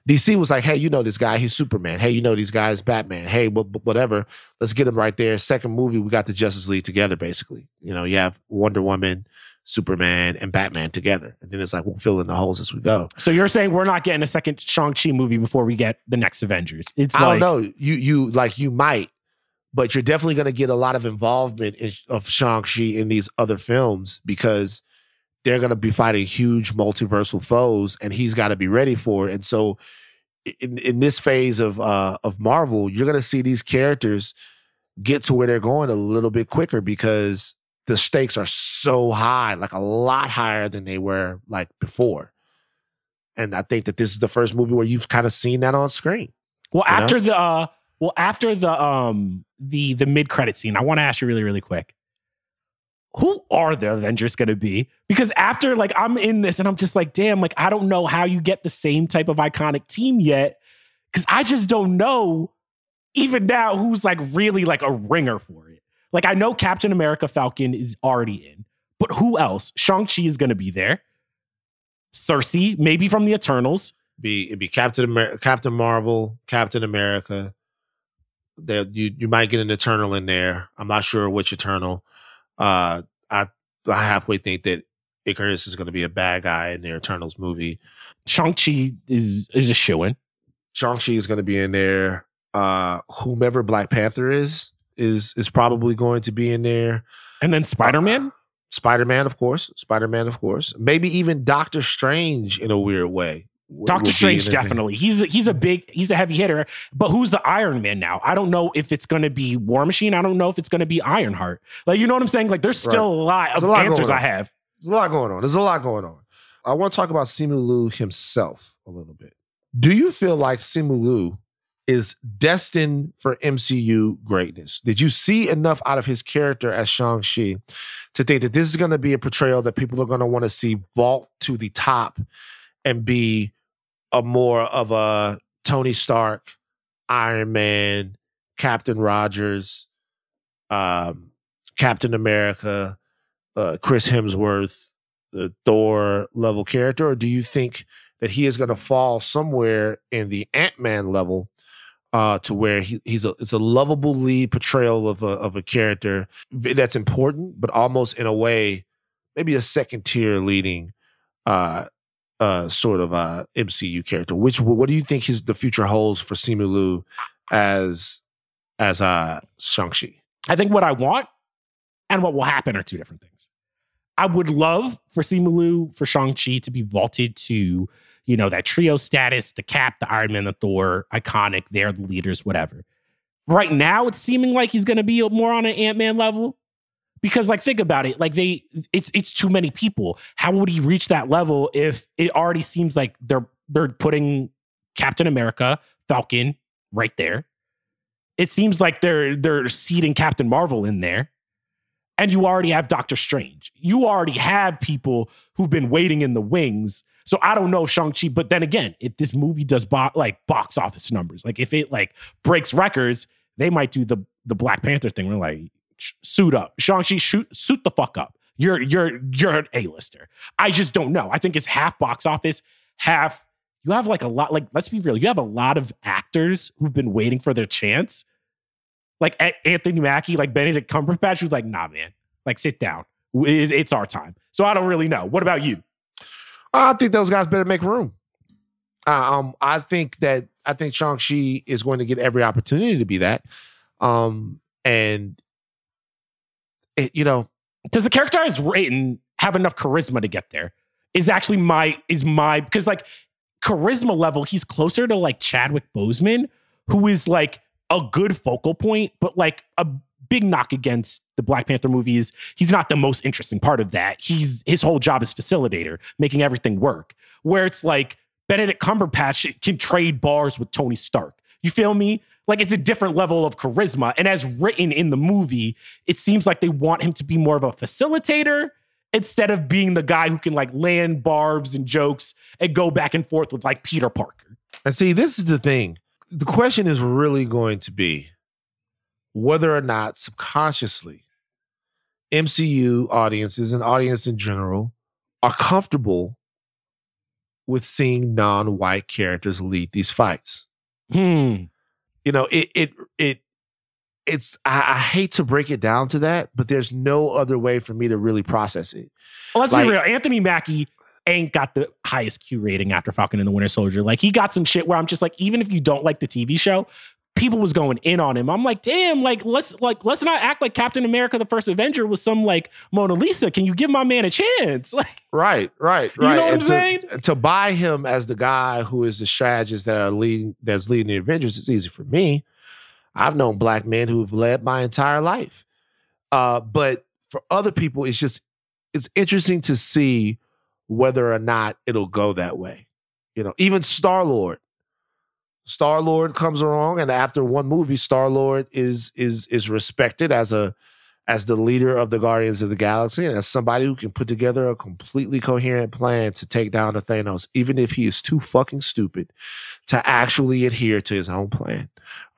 DC was like, hey, you know this guy, he's Superman. Hey, you know these guys, Batman. Hey, whatever. Let's get him right there. Second movie, we got the Justice League together, basically. You know, you have Wonder Woman, Superman, and Batman together. And then it's like, we'll fill in the holes as we go. So you're saying we're not getting a second Shang-Chi movie before we get the next Avengers? I don't know. You might. But you're definitely going to get a lot of involvement of Shang-Chi in these other films because they're going to be fighting huge multiversal foes, and he's got to be ready for it. And so, in this phase of Marvel, you're going to see these characters get to where they're going a little bit quicker because the stakes are so high, like a lot higher than they were like before. And I think that this is the first movie where you've kind of seen that on screen. Well, after the mid-credit scene, I want to ask you really, really quick. Who are the Avengers going to be? Because after, like, I'm in this and I'm just like, damn, like, I don't know how you get the same type of iconic team yet. Because I just don't know, even now, who's, like, really, like, a ringer for it. Like, I know Captain America Falcon is already in. But who else? Shang-Chi is going to be there. Cersei, maybe from the Eternals. It'd be Captain Marvel, Captain America. That you might get an Eternal in there. I'm not sure which Eternal. I halfway think that Icarus is going to be a bad guy in the Eternals movie. Shang-Chi is a shoo-in. Shang-Chi is going to be in there. Whomever Black Panther is probably going to be in there. And then Spider-Man? Spider-Man, of course. Maybe even Doctor Strange in a weird way. Doctor Strange, definitely. He's a heavy hitter, but who's the Iron Man now? I don't know if it's going to be War Machine. I don't know if it's going to be Ironheart. Like, you know what I'm saying? Like, there's still a lot of answers I have. There's a lot going on. I want to talk about Simu Liu himself a little bit. Do you feel like Simu Liu is destined for MCU greatness? Did you see enough out of his character as Shang-Chi to think that this is going to be a portrayal that people are going to want to see vault to the top and be a more of a Tony Stark, Iron Man, Captain Rogers, Captain America, Chris Hemsworth, the Thor level character? Or do you think that he is going to fall somewhere in the Ant-Man level to where it's a lovable lead portrayal of a character that's important, but almost in a way, maybe a second tier leading sort of MCU character? What do you think the future holds for Simu Liu as Shang-Chi? I think what I want and what will happen are two different things. I would love for Simu Liu, for Shang-Chi to be vaulted to, you know, that trio status, the Cap, the Iron Man, the Thor, iconic, they're the leaders, whatever. Right now, it's seeming like he's going to be more on an Ant-Man level. Because, like, think about it. Like, it's too many people. How would he reach that level if it already seems like they're putting Captain America, Falcon right there? It seems like they're seeding Captain Marvel in there, and you already have Doctor Strange. You already have people who've been waiting in the wings. So I don't know Shang-Chi, but then again, if this movie does box office numbers, like if it like breaks records, they might do the Black Panther thing. We're like, suit up. Shang-Chi, suit the fuck up. You're an A-lister. I just don't know. I think it's half box office, half, you have like a lot, like, let's be real. You have a lot of actors who've been waiting for their chance. Like Anthony Mackie, like Benedict Cumberbatch, who's like, nah, man, like sit down. It's our time. So I don't really know. What about you? I think those guys better make room. I think Shang-Chi is going to get every opportunity to be that. And you know, does the character as written have enough charisma to get there? Is actually my, because like charisma level, he's closer to like Chadwick Boseman, who is like a good focal point, but like a big knock against the Black Panther movie is he's not the most interesting part of that. His whole job is facilitator, making everything work. Where it's like Benedict Cumberbatch can trade bars with Tony Stark. You feel me? Like it's a different level of charisma. And as written in the movie, it seems like they want him to be more of a facilitator instead of being the guy who can like land barbs and jokes and go back and forth with like Peter Parker. And see, this is the thing. The question is really going to be whether or not subconsciously MCU audiences and audience in general are comfortable with seeing non-white characters lead these fights. You know, it's I hate to break it down to that, but there's no other way for me to really process it. Well, let's be real. Anthony Mackie ain't got the highest Q rating after Falcon and the Winter Soldier. Like, he got some shit where I'm just like, even if you don't like the TV show, people was going in on him. I'm like, damn, like, let's not act like Captain America, the First Avenger was some like Mona Lisa. Can you give my man a chance? Like, right. You know what I'm saying? To buy him as the guy who is the strategist that's leading the Avengers is easy for me. I've known Black men who've led my entire life. But for other people, it's interesting to see whether or not it'll go that way. You know, even Star-Lord comes along, and after one movie, Star-Lord is respected as the leader of the Guardians of the Galaxy and as somebody who can put together a completely coherent plan to take down the Thanos, even if he is too fucking stupid to actually adhere to his own plan,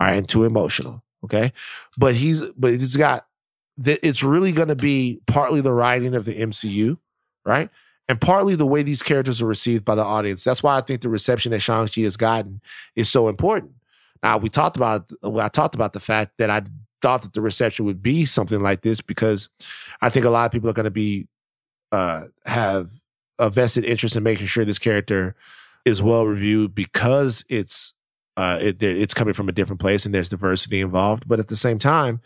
all right, and too emotional, okay? It's really going to be partly the writing of the MCU, right? And partly the way these characters are received by the audience. That's why I think the reception that Shang-Chi has gotten is so important. Now, I talked about the fact that I thought that the reception would be something like this because I think a lot of people are going to be have a vested interest in making sure this character is well reviewed because it's coming from a different place and there's diversity involved. But at the same time,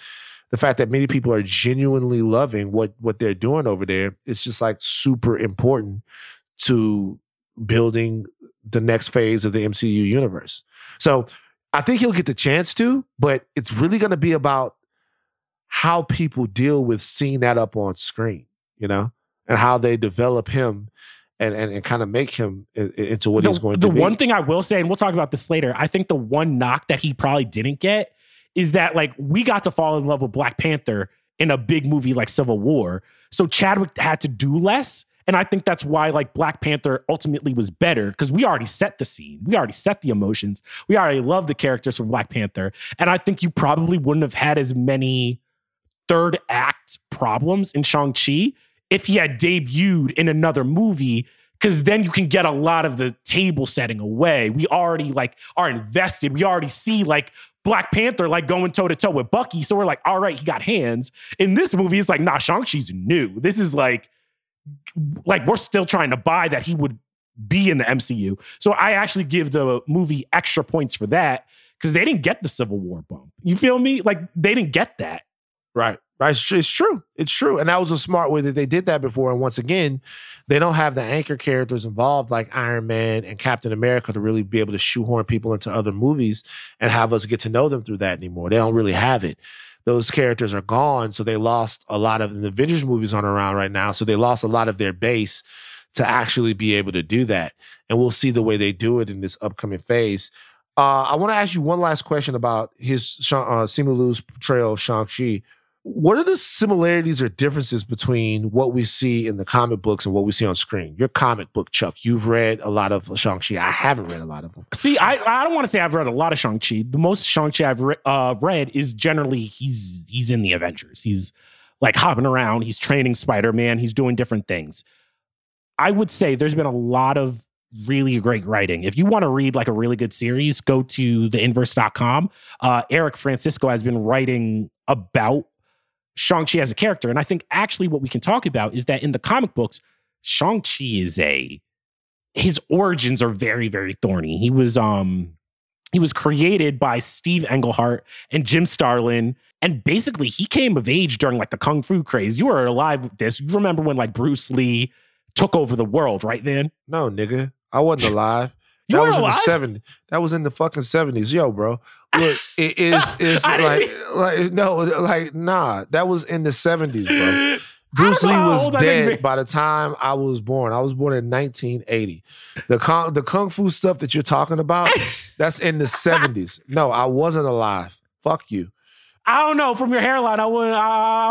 the fact that many people are genuinely loving what they're doing over there is just like super important to building the next phase of the MCU universe. So I think he'll get the chance to, but it's really going to be about how people deal with seeing that up on screen, you know, and how they develop him and kind of make him into what he's going to be. The one thing I will say, and we'll talk about this later, I think the one knock that he probably didn't get is that like we got to fall in love with Black Panther in a big movie like Civil War. So Chadwick had to do less. And I think that's why like Black Panther ultimately was better because we already set the scene. We already set the emotions. We already love the characters from Black Panther. And I think you probably wouldn't have had as many third act problems in Shang-Chi if he had debuted in another movie, because then you can get a lot of the table setting away. We already like are invested. We already see like Black Panther like going toe-to-toe with Bucky. So we're like, all right, he got hands. In this movie, it's like, nah, Shang-Chi's new. This is like we're still trying to buy that he would be in the MCU. So I actually give the movie extra points for that because they didn't get the Civil War bump. You feel me? Like, they didn't get that. Right. It's true. And that was a smart way that they did that before. And once again, they don't have the anchor characters involved like Iron Man and Captain America to really be able to shoehorn people into other movies and have us get to know them through that anymore. They don't really have it. Those characters are gone. So they lost a lot of the Avengers movies on around right now. So they lost a lot of their base to actually be able to do that. And we'll see the way they do it in this upcoming phase. I want to ask you one last question about his Simu Liu's portrayal of Shang-Chi. What are the similarities or differences between what we see in the comic books and what we see on screen? Your comic book, Chuck. You've read a lot of Shang-Chi. I haven't read a lot of them. See, I don't want to say I've read a lot of Shang-Chi. The most Shang-Chi I've read is generally he's in the Avengers. He's like hopping around. He's training Spider-Man. He's doing different things. I would say there's been a lot of really great writing. If you want to read like a really good series, go to theinverse.com. Eric Francisco has been writing about Shang-Chi as a character. And I think actually what we can talk about is that in the comic books, Shang-Chi his origins are very, very thorny. He was He was created by Steve Englehart and Jim Starlin. And basically, he came of age during like the Kung Fu craze. You were alive with this. You remember when like Bruce Lee took over the world, right, man? No, nigga. I wasn't alive. You were alive? That was in the fucking 70s. Yo, bro. Look, it is nah. That was in the 70s, bro. Bruce Lee was dead by the time I was born. I was born in 1980. The Kung Fu stuff that you're talking about, that's in the 70s. No, I wasn't alive. Fuck you. I don't know. From your hairline, I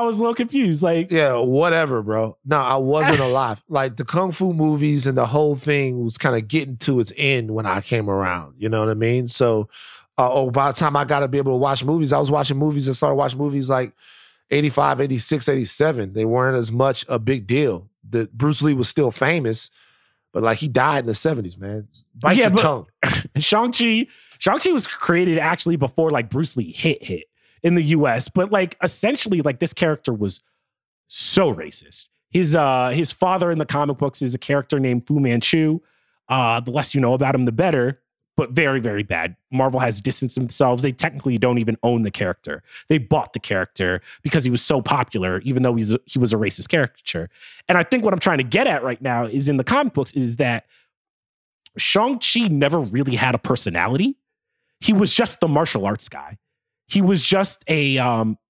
was a little confused. Like, yeah, whatever, bro. No, I wasn't alive. Like, the Kung Fu movies and the whole thing was kind of getting to its end when I came around. You know what I mean? So, by the time I got to be able to watch movies, I was watching movies and started watching movies like 85, 86, 87. They weren't as much a big deal. Bruce Lee was still famous, but like he died in the 70s, man. Bite your tongue. Shang-Chi was created actually before like Bruce Lee hit in the US, but like essentially like this character was so racist. His father in the comic books is a character named Fu Manchu. The less you know about him, the better. But very, very bad. Marvel has distanced themselves. They technically don't even own the character. They bought the character because he was so popular, even though he was a racist caricature. And I think what I'm trying to get at right now is in the comic books is that Shang-Chi never really had a personality. He was just the martial arts guy. He was just a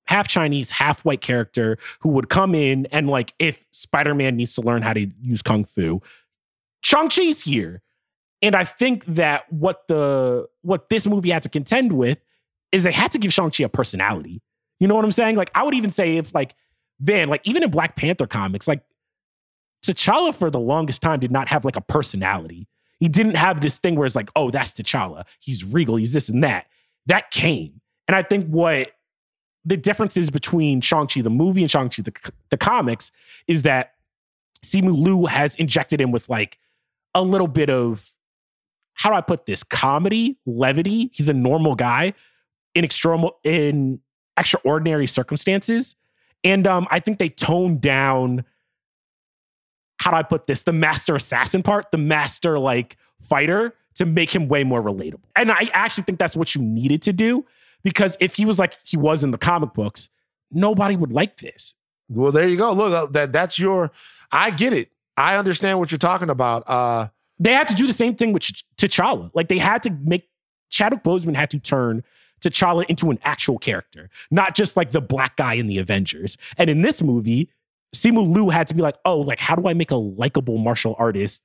half Chinese, half white character who would come in and like, if Spider-Man needs to learn how to use Kung Fu, Shang-Chi's here. And I think that what this movie had to contend with is they had to give Shang-Chi a personality. You know what I'm saying? Like, I would even say if like, Van, like even in Black Panther comics, like T'Challa for the longest time did not have like a personality. He didn't have this thing where it's like, oh, that's T'Challa. He's regal. He's this and that. That came. And I think what the difference is between Shang-Chi the movie and Shang-Chi the comics is that Simu Liu has injected him with like a little bit of, how do I put this? Comedy, levity. He's a normal guy in extraordinary circumstances. And I think they toned down, how do I put this? The master assassin part, the master like fighter, to make him way more relatable. And I actually think that's what you needed to do, because if he was like he was in the comic books, nobody would like this. Well, there you go. Look, I get it. I understand what you're talking about. They had to do the same thing with T'Challa. Like, they had to make Chadwick Boseman had to turn T'Challa into an actual character, not just like the black guy in the Avengers. And in this movie, Simu Liu had to be like, oh, like, how do I make a likable martial artist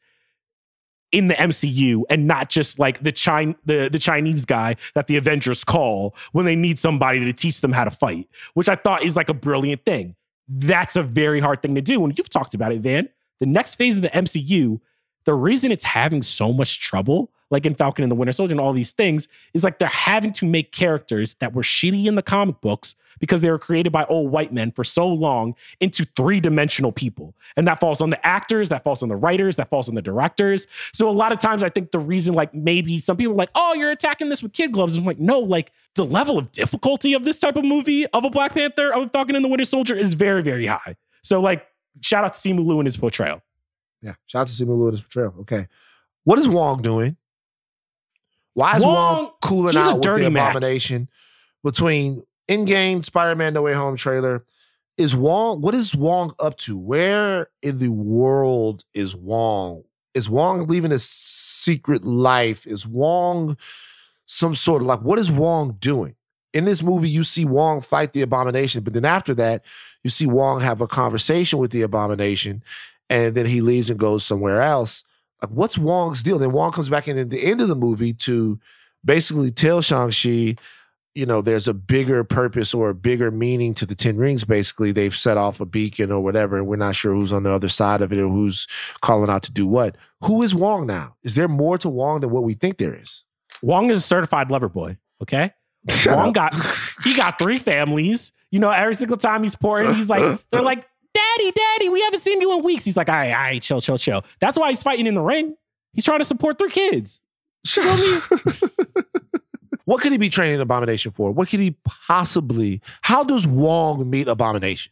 in the MCU and not just like the Chinese guy that the Avengers call when they need somebody to teach them how to fight, which I thought is like a brilliant thing. That's a very hard thing to do. And you've talked about it, Van. The next phase of the MCU, the reason it's having so much trouble, like in Falcon and the Winter Soldier and all these things, is like they're having to make characters that were shitty in the comic books because they were created by old white men for so long into three-dimensional people. And that falls on the actors, that falls on the writers, that falls on the directors. So a lot of times I think the reason, like, maybe some people are like, oh, you're attacking this with kid gloves. I'm like, no, like the level of difficulty of this type of movie, of a Black Panther, of a Falcon and the Winter Soldier is very, very high. So like, shout out to Simu Liu and his portrayal. Yeah, shout out to Simu Liu and his portrayal. Okay. What is Wong doing? Why is Wong cooling out with the abomination between Endgame, Spider-Man, No Way Home trailer? What is Wong up to? Where in the world is Wong? Is Wong leaving a secret life? Is Wong some sort of, like, what is Wong doing? In this movie, you see Wong fight the abomination, but then after that, you see Wong have a conversation with the abomination, and then he leaves and goes somewhere else. Like, what's Wong's deal? Then Wong comes back in at the end of the movie to basically tell Shang-Chi, you know, there's a bigger purpose or a bigger meaning to the Ten Rings. Basically, they've set off a beacon or whatever, and we're not sure who's on the other side of it or who's calling out to do what. Who is Wong now? Is there more to Wong than what we think there is? Wong is a certified lover boy, okay? Wong got three families. You know, every single time he's pouring, he's like, they're like, Daddy, we haven't seen you in weeks. He's like, all right, chill. That's why he's fighting in the ring. He's trying to support three kids. You know what I mean? What could he be training Abomination for? What could he possibly... How does Wong meet Abomination?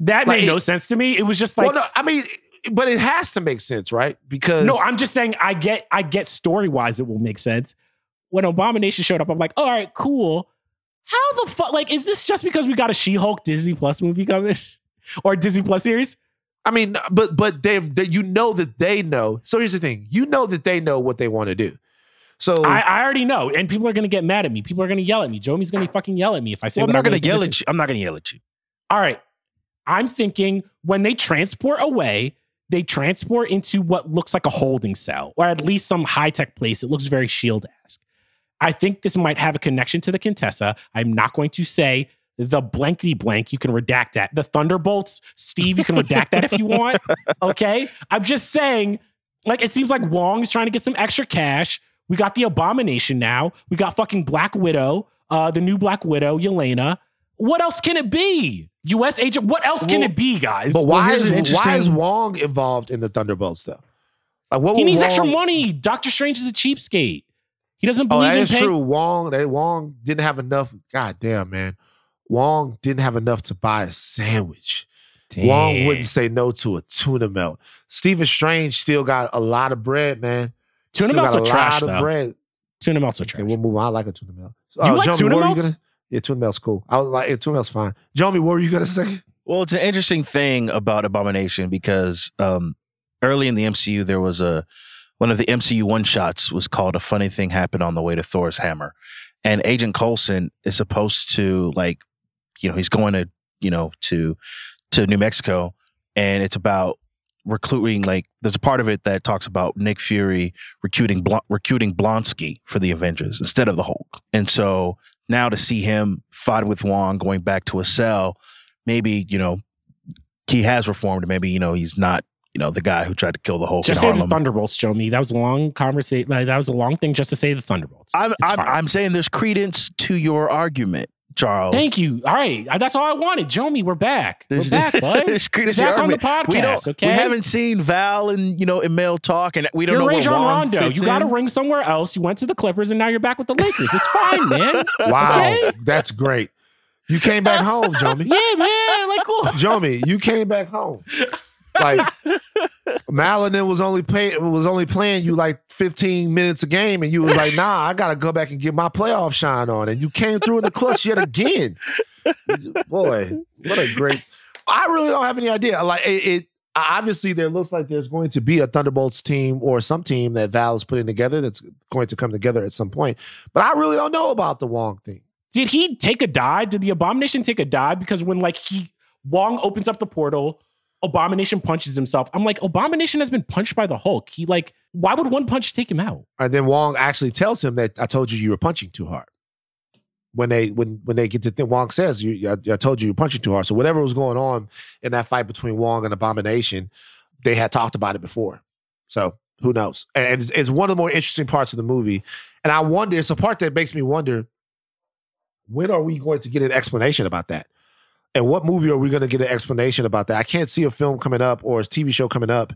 That made no sense to me. It was just like... Well, no, I mean, but it has to make sense, right? Because... No, I'm just saying I get story-wise it will make sense. when Abomination showed up, I'm like, all right, cool. How the fuck? Like, is this just because we got a She-Hulk Disney Plus movie coming or Disney Plus series? I mean, but they you know that they know. So here's the thing. You know that they know what they want to do. So I already know. And people are going to get mad at me. People are going to yell at me. Jomi's going to fucking yell at me if I say, well, I'm not going to yell at you. I'm not going to yell at you. All right. I'm thinking when they transport away, they transport into what looks like a holding cell or at least some high-tech place. It looks very S.H.I.E.L.D.-esque. I think this might have a connection to the Contessa. I'm not going to say the blankety blank. You can redact that. The Thunderbolts, Steve, you can redact that if you want. Okay. I'm just saying, like, it seems like Wong is trying to get some extra cash. We got the Abomination now. We got fucking Black Widow, the new Black Widow, Yelena. What else can it be? U.S. agent. What else can it be, guys? But why is Wong involved in the Thunderbolts, though? Like, what he needs Wong... extra money. Doctor Strange is a cheapskate. He doesn't believe in paying. True. Wong didn't have enough. God damn, man. Wong didn't have enough to buy a sandwich. Damn. Wong wouldn't say no to a tuna melt. Stephen Strange still got a lot of bread, man. Tuna melts are trash, though. Tuna melts are trash. Okay, we'll move on. I like a tuna melt. You like Jomi, tuna melts? Yeah, tuna melt's cool. I was like, yeah, tuna melt's fine. Jomi, what were you going to say? Well, it's an interesting thing about Abomination because early in the MCU, there was one of the MCU one-shots was called A Funny Thing Happened on the Way to Thor's Hammer. And Agent Coulson is supposed to, like, you know, he's going to, you know, to New Mexico. And it's about recruiting, like, there's a part of it that talks about Nick Fury recruiting Blonsky for the Avengers instead of the Hulk. And so now to see him fight with Wong going back to a cell, maybe, you know, he has reformed. Maybe, you know, he's not. You know, the guy who tried to kill the Hulk. Just say the Thunderbolts, Jomi. That was a long conversation. Like, that was a long thing just to say the Thunderbolts. I'm saying there's credence to your argument, Charles. Thank you. All right. That's all I wanted. Jomi, we're back. We're back, bud. There's credence to your argument. Back on the podcast, okay? We haven't seen Val and, you know, Emil talk, and we don't know where Wong fits in. You got a ring somewhere else. You went to the Clippers, and now you're back with the Lakers. It's fine, man. Wow. Okay? That's great. You came back home, Jomi. Yeah, man. Like, cool. Jomi, you came back home. Like, Malin was only playing you like 15 minutes a game, and you was like, nah, I got to go back and get my playoff shine on. And you came through in the clutch yet again. Boy, what a great... I really don't have any idea. Like, it obviously, there looks like there's going to be a Thunderbolts team or some team that Val is putting together that's going to come together at some point. But I really don't know about the Wong thing. Did he take a dive? Did the Abomination take a dive? Because when, like, Wong opens up the portal... Abomination punches himself. I'm like, Abomination has been punched by the Hulk. He, like, why would one punch take him out? And then Wong actually tells him that I told you were punching too hard. When they get to Wong says, I told you were punching too hard. So whatever was going on in that fight between Wong and Abomination, they had talked about it before. So who knows? And it's one of the more interesting parts of the movie. And I wonder, it's a part that makes me wonder, when are we going to get an explanation about that? And what movie are we going to get an explanation about that? I can't see a film coming up or a TV show coming up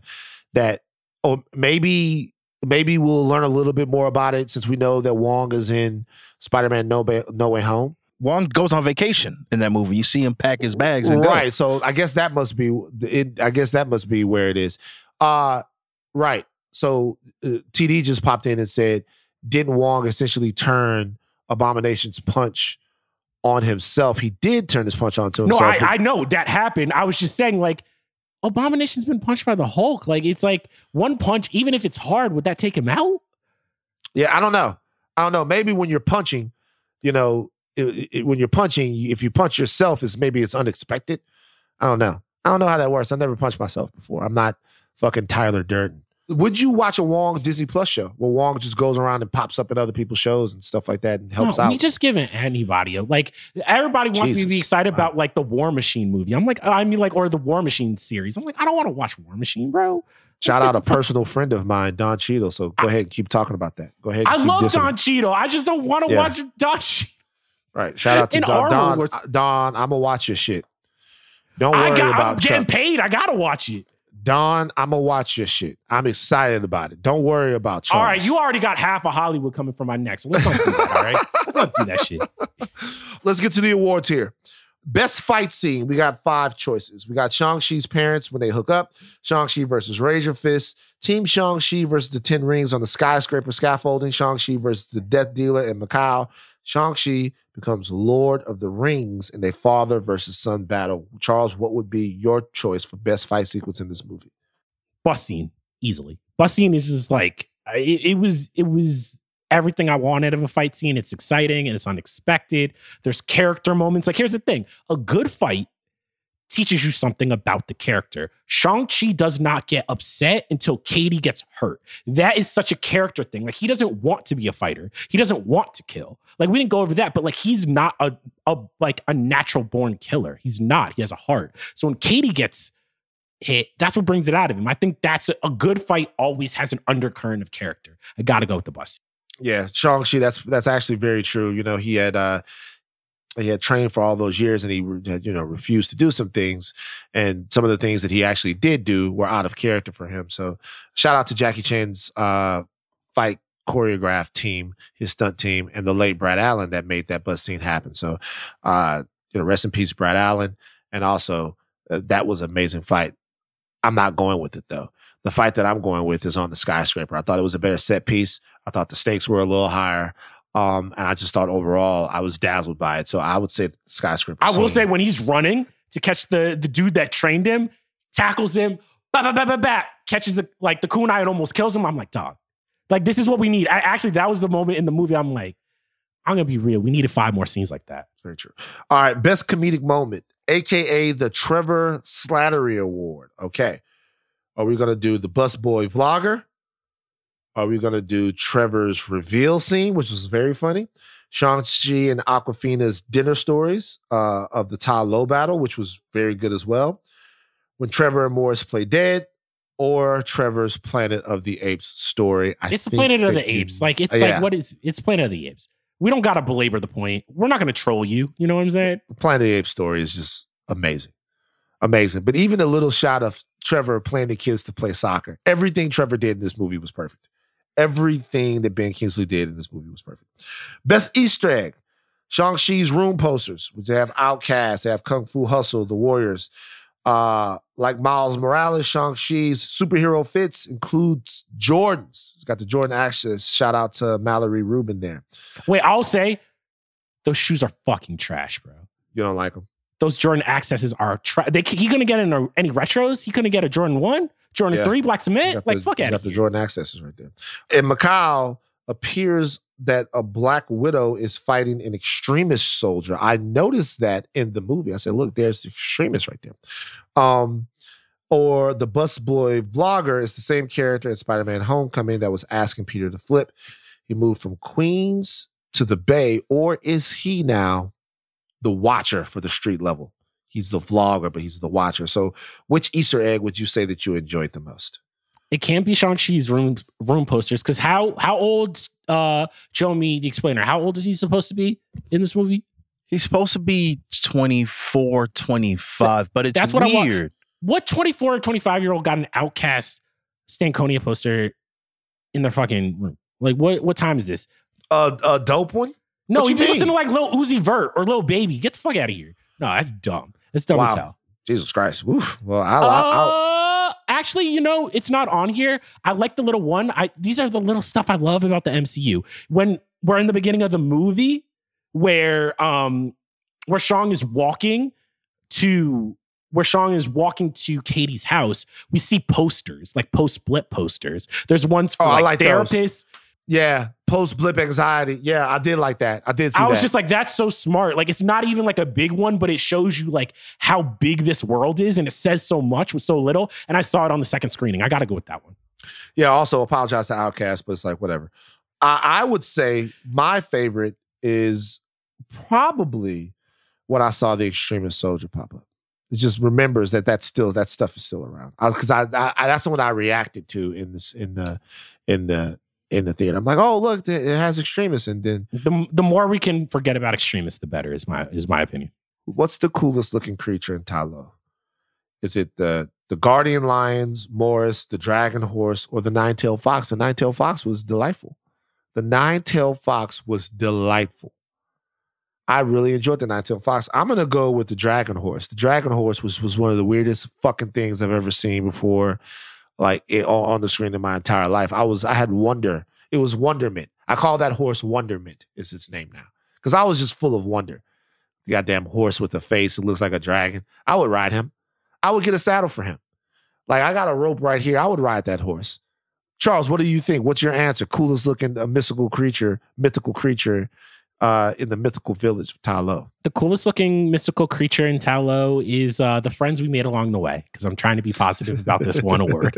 that, or maybe we'll learn a little bit more about it since we know that Wong is in Spider-Man No Way Home. Wong goes on vacation in that movie. You see him pack his bags and go. Right, so I guess that must be it. I guess that must be where it is. Right. So TD just popped in and said, didn't Wong essentially turn Abomination's punch on himself? He did turn his punch onto himself. No, I know that happened. I was just saying, like, Abomination's been punched by the Hulk. Like, it's like one punch, even if it's hard, would that take him out? Yeah, I don't know. Maybe when you're punching, you know, when you're punching, if you punch yourself, maybe it's unexpected. I don't know how that works. I never punched myself before. I'm not fucking Tyler Durden. Would you watch a Wong Disney Plus show where Wong just goes around and pops up at other people's shows and stuff like that and helps out? We just giving anybody. Like, everybody wants me to be excited about, like, the War Machine movie. I'm like, I mean, like, or the War Machine series. I'm like, I don't want to watch War Machine, bro. Shout out a personal friend of mine, Don Cheadle. So go ahead and keep talking about that. Go ahead. I love Don Cheadle. I just don't want to watch Don Cheadle. Right. Shout out to Don. Don, I'm going to watch your shit. Don't worry about I'm getting paid. I got to watch it. Don, I'm going to watch your shit. I'm excited about it. Don't worry about Charles. All right, you already got half of Hollywood coming from my neck, so let's not do that, all right? Let's not do that shit. Let's get to the awards here. Best fight scene, we got 5 choices. We got Shang-Chi's parents when they hook up, Shang-Chi versus Razor Fist, Team Shang-Chi versus the Ten Rings on the skyscraper scaffolding, Shang-Chi versus the Death Dealer in Macau, Shang-Chi becomes Lord of the Rings in a father versus son battle. Charles, what would be your choice for best fight sequence in this movie? Bus scene, easily. Bus scene is just like, it was everything I wanted of a fight scene. It's exciting and it's unexpected. There's character moments. Like, here's the thing. A good fight teaches you something about the character. Shang-Chi does not get upset until Katie gets hurt. That is such a character thing. Like, he doesn't want to be a fighter. He doesn't want to kill. Like, we didn't go over that, but like, he's not a natural born killer. He's not. He has a heart. So when Katie gets hit, that's what brings it out of him. I think that's a good fight always has an undercurrent of character. I got to go with the bus. Yeah, Shang-Chi, that's actually very true. You know, he had trained for all those years and he had, you know, refused to do some things. And some of the things that he actually did do were out of character for him. So shout out to Jackie Chan's fight choreograph team, his stunt team, and the late Brad Allen that made that bus scene happen. So you know, rest in peace, Brad Allen. And also, that was an amazing fight. I'm not going with it, though. The fight that I'm going with is on the skyscraper. I thought it was a better set piece. I thought the stakes were a little higher. And I just thought overall, I was dazzled by it. So I would say the skyscraper. I will say when he's running to catch the dude that trained him, tackles him, catches the kunai and almost kills him. I'm like, dog, like this is what we need. Actually, that was the moment in the movie. I'm like, I'm going to be real. We needed 5 more scenes like that. Very true. All right. Best comedic moment, AKA the Trevor Slattery Award. Okay. Are we going to do the busboy vlogger? Are we going to do Trevor's reveal scene, which was very funny? Shang-Chi and Awkwafina's dinner stories of the Tai Lo battle, which was very good as well. When Trevor and Morris play dead, or Trevor's Planet of the Apes story. It's the Planet of the Apes. It's Planet of the Apes. We don't got to belabor the point. We're not going to troll you. You know what I'm saying? The Planet of the Apes story is just amazing. Amazing. But even a little shot of Trevor playing the kids to play soccer. Everything Trevor did in this movie was perfect. Everything that Ben Kingsley did in this movie was perfect. Best Easter egg. Shang-Chi's room posters, which they have Outcast, they have Kung Fu Hustle, The Warriors. Like Miles Morales, Shang-Chi's superhero fits includes Jordans. He's got the Jordan action. Shout out to Mallory Rubin there. Wait, I'll say those shoes are fucking trash, bro. You don't like them? Those Jordan Accesses are trash. He couldn't get any retros. He couldn't get a Jordan 1, Jordan 3, Black Cement. Like, fuck out of here. You got the Jordan Accesses right there. In Macau, appears that a black widow is fighting an extremist soldier. I noticed that in the movie. I said, look, there's the extremist right there. Or the busboy vlogger is the same character in Spider-Man Homecoming that was asking Peter to flip. He moved from Queens to the Bay, or is he now the watcher for the street level? He's the vlogger, but he's the watcher. So which Easter egg would you say that you enjoyed the most? It can't be Shang-Chi's room posters, because how old Jomi the Explainer, how old is he supposed to be in this movie? He's supposed to be 24, 25, but it's weird. What 24 or 25-year-old got an Outcast Stankonia poster in their fucking room? Like, what time is this? A dope one? No, you be listening to like Lil Uzi Vert or Lil Baby. Get the fuck out of here. No, that's dumb. That's dumb as hell. Jesus Christ. Oof. Well, I'll actually, you know, it's not on here. I like the little one. These are the little stuff I love about the MCU. When we're in the beginning of the movie where Shang is walking to Katie's house, we see posters, like post-blip posters. There's ones for like therapists. Those. Yeah, post-blip anxiety. Yeah, I did like that. I did see that. I was just like, that's so smart. Like, it's not even like a big one, but it shows you like how big this world is, and it says so much with so little. And I saw it on the second screening. I got to go with that one. Yeah, also apologize to Outcast, but it's like, whatever. I would say my favorite is probably when I saw the extremist soldier pop up. It just remembers that stuff is still around. Because that's the one I reacted to in the theater. I'm like, oh, look, it has extremists. And then the more we can forget about extremists, the better is my opinion. What's the coolest looking creature in Tai Lo? Is it the guardian lions, Morris, the dragon horse, or the nine-tailed fox? The nine-tailed fox was delightful. I really enjoyed the Nine-Tailed Fox. I'm going to go with the Dragon Horse. The Dragon Horse was one of the weirdest fucking things I've ever seen before, like on the screen in my entire life. I had wonder. It was wonderment. I call that horse Wonderment is its name now because I was just full of wonder. The goddamn horse with a face that looks like a dragon. I would ride him. I would get a saddle for him. Like, I got a rope right here. I would ride that horse. Charles, what do you think? What's your answer? Coolest looking mythical creature in the mythical village of Tai Lo. The coolest looking mystical creature in Tai Lo is the friends we made along the way, because I'm trying to be positive about this one award.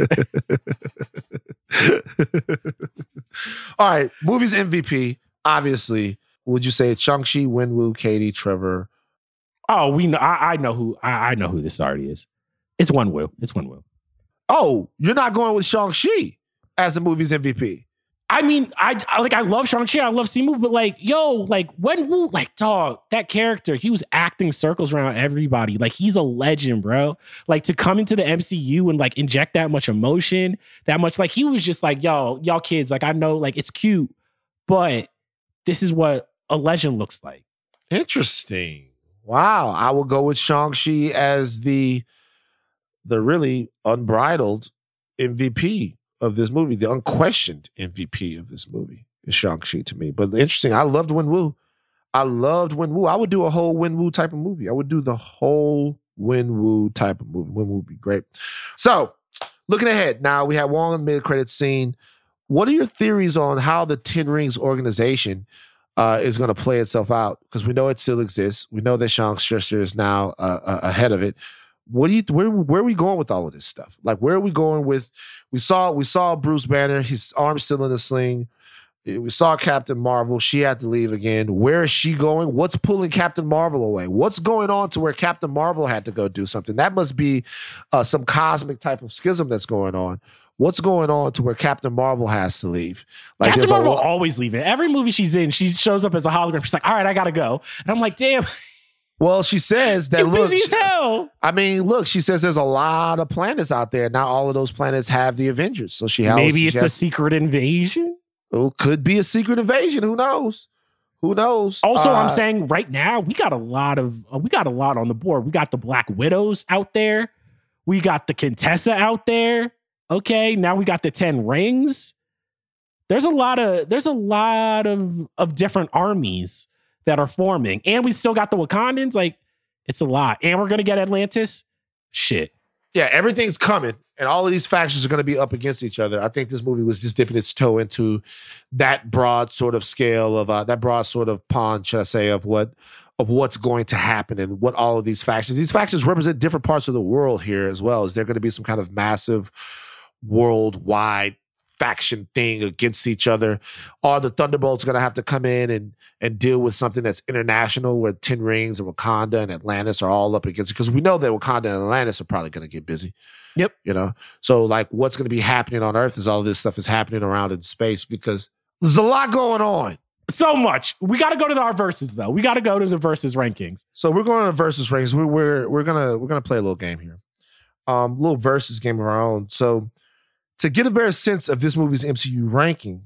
All right, movies MVP, obviously. Would you say Shang-Chi, Wen Wu, Katie, Trevor? Oh, we know. I know who this already is. It's Wen Wu. Oh, you're not going with Shang-Chi as the movie's MVP. I mean, I love Shang-Chi. I love Simu, but Wen Wu, dog, that character, he was acting circles around everybody. Like, he's a legend, bro. Like, to come into the MCU and inject that much emotion, that much, he was just y'all kids, I know, it's cute, but this is what a legend looks like. Interesting. Wow. I will go with Shang-Chi as the really unbridled MVP of this movie. The unquestioned MVP of this movie is Shang-Chi to me. But interesting, I loved Wen Wu. I would do a whole Wen Wu type of movie. Wen Wu would be great. So, looking ahead, now we have Wong in the mid-credits scene. What are your theories on how the Ten Rings organization is going to play itself out? Because we know it still exists. We know that Shang-Chi is now ahead of it. Where are we going with all of this stuff? Where are we going with? We saw Bruce Banner, his arm's still in a sling. We saw Captain Marvel. She had to leave again. Where is she going? What's pulling Captain Marvel away? What's going on to where Captain Marvel had to go do something? That must be some cosmic type of schism that's going on. What's going on to where Captain Marvel has to leave? Captain Marvel always leaving. Every movie she's in, she shows up as a hologram. She's like, all right, I got to go. And I'm like, damn. Well, she says that, she says there's a lot of planets out there. Not all of those planets have the Avengers. So maybe it's a secret invasion. It could be a secret invasion. Who knows? Also, I'm saying right now, we got a lot on the board. We got the Black Widows out there. We got the Contessa out there. Okay. Now we got the Ten Rings. There's a lot of different armies that are forming, and we still got the Wakandans. It's a lot, and we're gonna get Atlantis. Shit, yeah, everything's coming, and all of these factions are gonna be up against each other. I think this movie was just dipping its toe into that broad sort of scale of that broad sort of pond, should I say, of what's going to happen and what all of these factions represent different parts of the world here as well. Is there going to be some kind of massive worldwide faction thing against each other? Are the Thunderbolts going to have to come in and deal with something that's international, where Ten Rings and Wakanda and Atlantis are all up against it? Because we know that Wakanda and Atlantis are probably going to get busy. Yep. So what's going to be happening on Earth as all this stuff is happening around in space, because there's a lot going on. So much. We got to go to our verses, though. We got to go to the verses rankings. So we're going to the verses rankings. We're gonna play a little game here, little verses game of our own. So, to get a better sense of this movie's MCU ranking,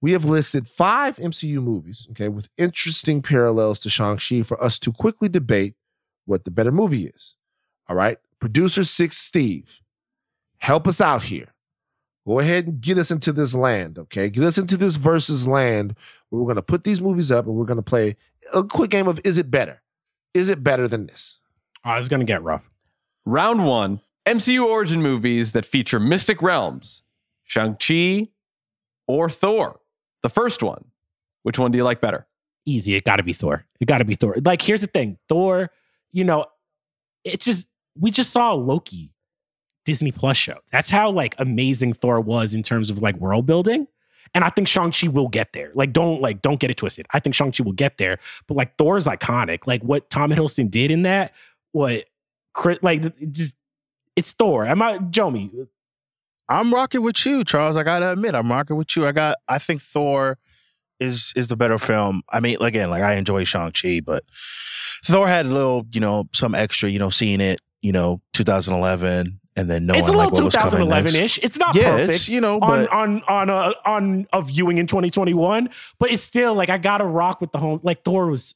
we have listed 5 MCU movies, okay, with interesting parallels to Shang-Chi for us to quickly debate what the better movie is. All right? Producer 6 Steve, help us out here. Go ahead and get us into this land, okay? Get us into this versus land where we're going to put these movies up and we're going to play a quick game of, is it better? Is it better than this? Oh, it's going to get rough. Round 1. MCU origin movies that feature mystic realms, Shang-Chi or Thor. The first one. Which one do you like better? Easy. It got to be Thor. Here's the thing. Thor, it's just, we just saw a Loki Disney Plus show. That's how amazing Thor was in terms of world building. And I think Shang-Chi will get there. Don't get it twisted. I think Shang-Chi will get there. But Thor is iconic. What Tom Hiddleston did in that, it's Thor. Jomi? I'm rocking with you, Charles. I gotta admit, I'm rocking with you. I think Thor is the better film. I mean, again, I enjoy Shang-Chi, but Thor had a little, some extra, seeing it, 2011 and then knowing it's a little like, 2011-ish. It's not perfect, it's, you know, but on a viewing in 2021, but it's still like I gotta rock with the home. Like Thor is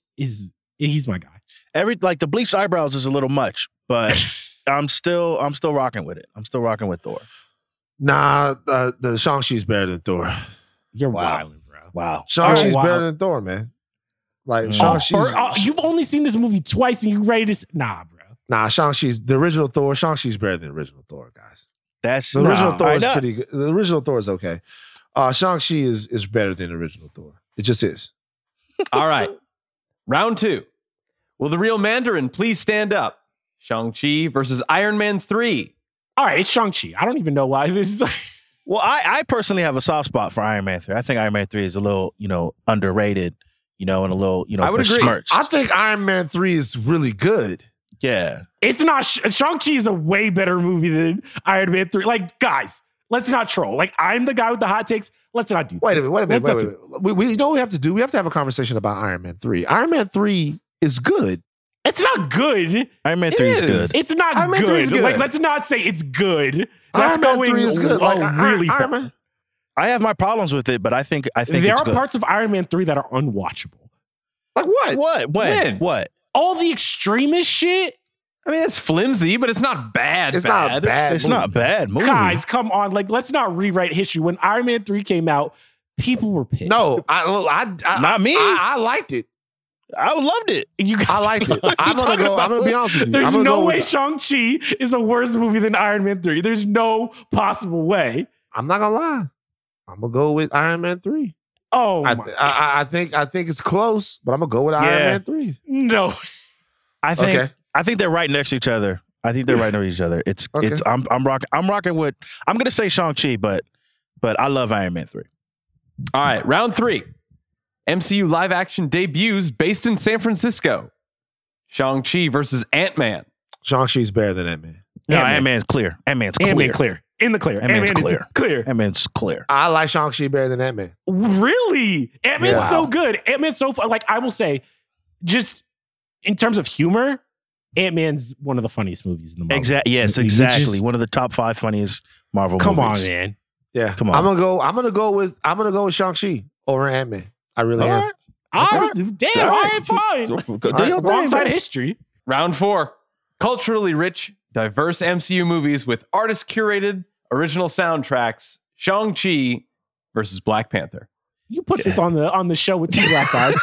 he's my guy. The bleached eyebrows is a little much, but I'm still rocking with it. I'm still rocking with Thor. Nah, the Shang-Chi is better than Thor. You're wild, bro. Wow, Shang-Chi's better than Thor, man. Like Shang-Chi, you've only seen this movie twice, and you rate this? Nah, bro. Nah, Shang-Chi's the original Thor. Shang-Chi's better than the original Thor, guys. That's the original Thor is pretty good. The original Thor is okay. Shang-Chi is better than the original Thor. It just is. All right, round two. Will the real Mandarin please stand up? Shang-Chi versus Iron Man 3. All right, it's Shang-Chi. I don't even know why this is. Well, I personally have a soft spot for Iron Man 3. I think Iron Man 3 is a little, underrated, and a little, I would besmirched. Agree. I think Iron Man 3 is really good. Yeah. It's not. Shang-Chi is a way better movie than Iron Man 3. Like, guys, let's not troll. Like, I'm the guy with the hot takes. Let's not do this. Wait a minute. We know what we have to do. We have to have a conversation about Iron Man 3. Iron Man 3 is good. It's not good. Iron Man 3 is good. It's not good. Like, let's not say it's good. That's Iron Man 3 is good. Really bad. I have my problems with it, but I think there are parts of Iron Man 3 that are unwatchable. Like what? What? When? What? All the extremist shit. I mean, that's flimsy, but it's not bad. It's not bad movie. Guys, come on. Like, let's not rewrite history. When Iron Man 3 came out, people were pissed. No, I not me. I liked it. I loved it. I like it. I'm gonna be honest with you. There's no way Shang-Chi is a worse movie than Iron Man 3. There's no possible way. I'm not gonna lie. I'm gonna go with Iron Man 3. Oh, I think it's close, but I'm gonna go with Iron Man 3. No, I think they're right next to each other. I think they're right next to each other. It's okay. I'm rocking with. I'm gonna say Shang-Chi, but I love Iron Man 3. All right, round three. MCU live action debuts based in San Francisco. Shang-Chi versus Ant-Man. Shang-Chi's better than Ant-Man. No, Ant-Man's clear. Ant-Man's clear. In the clear. Ant-Man's clear. Ant-Man's clear. I like Shang-Chi better than Ant-Man. Really? Ant-Man's so good. Ant-Man's so fun. Like, I will say, just in terms of humor, Ant-Man's one of the funniest movies in the Marvel. Exactly. One of the top 5 funniest Marvel movies. Come on, man. Yeah. Come on. I'm gonna go with Shang-Chi over Ant-Man. I really am. All right, fine. Alongside history. Round four. Culturally rich, diverse MCU movies with artist-curated original soundtracks. Shang-Chi versus Black Panther. You put this on the show with two black guys.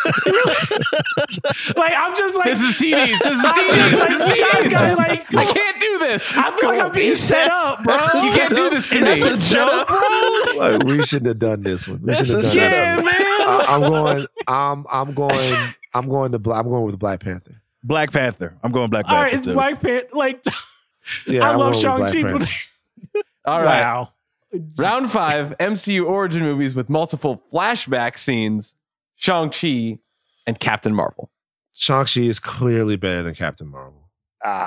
Like, I'm just like... This is TDs. This is TDs. Like, I can't do this. I feel like I'm being set up, bro. You can't do this to me. That's a joke, bro. Like, we shouldn't have done this one. Yeah, man. I'm going with Black Panther. I'm going Black Panther. All right, it's too. Black Panther. Like, I love Shang-Chi. All right. Wow. Round 5, MCU origin movies with multiple flashback scenes. Shang-Chi and Captain Marvel. Shang-Chi is clearly better than Captain Marvel.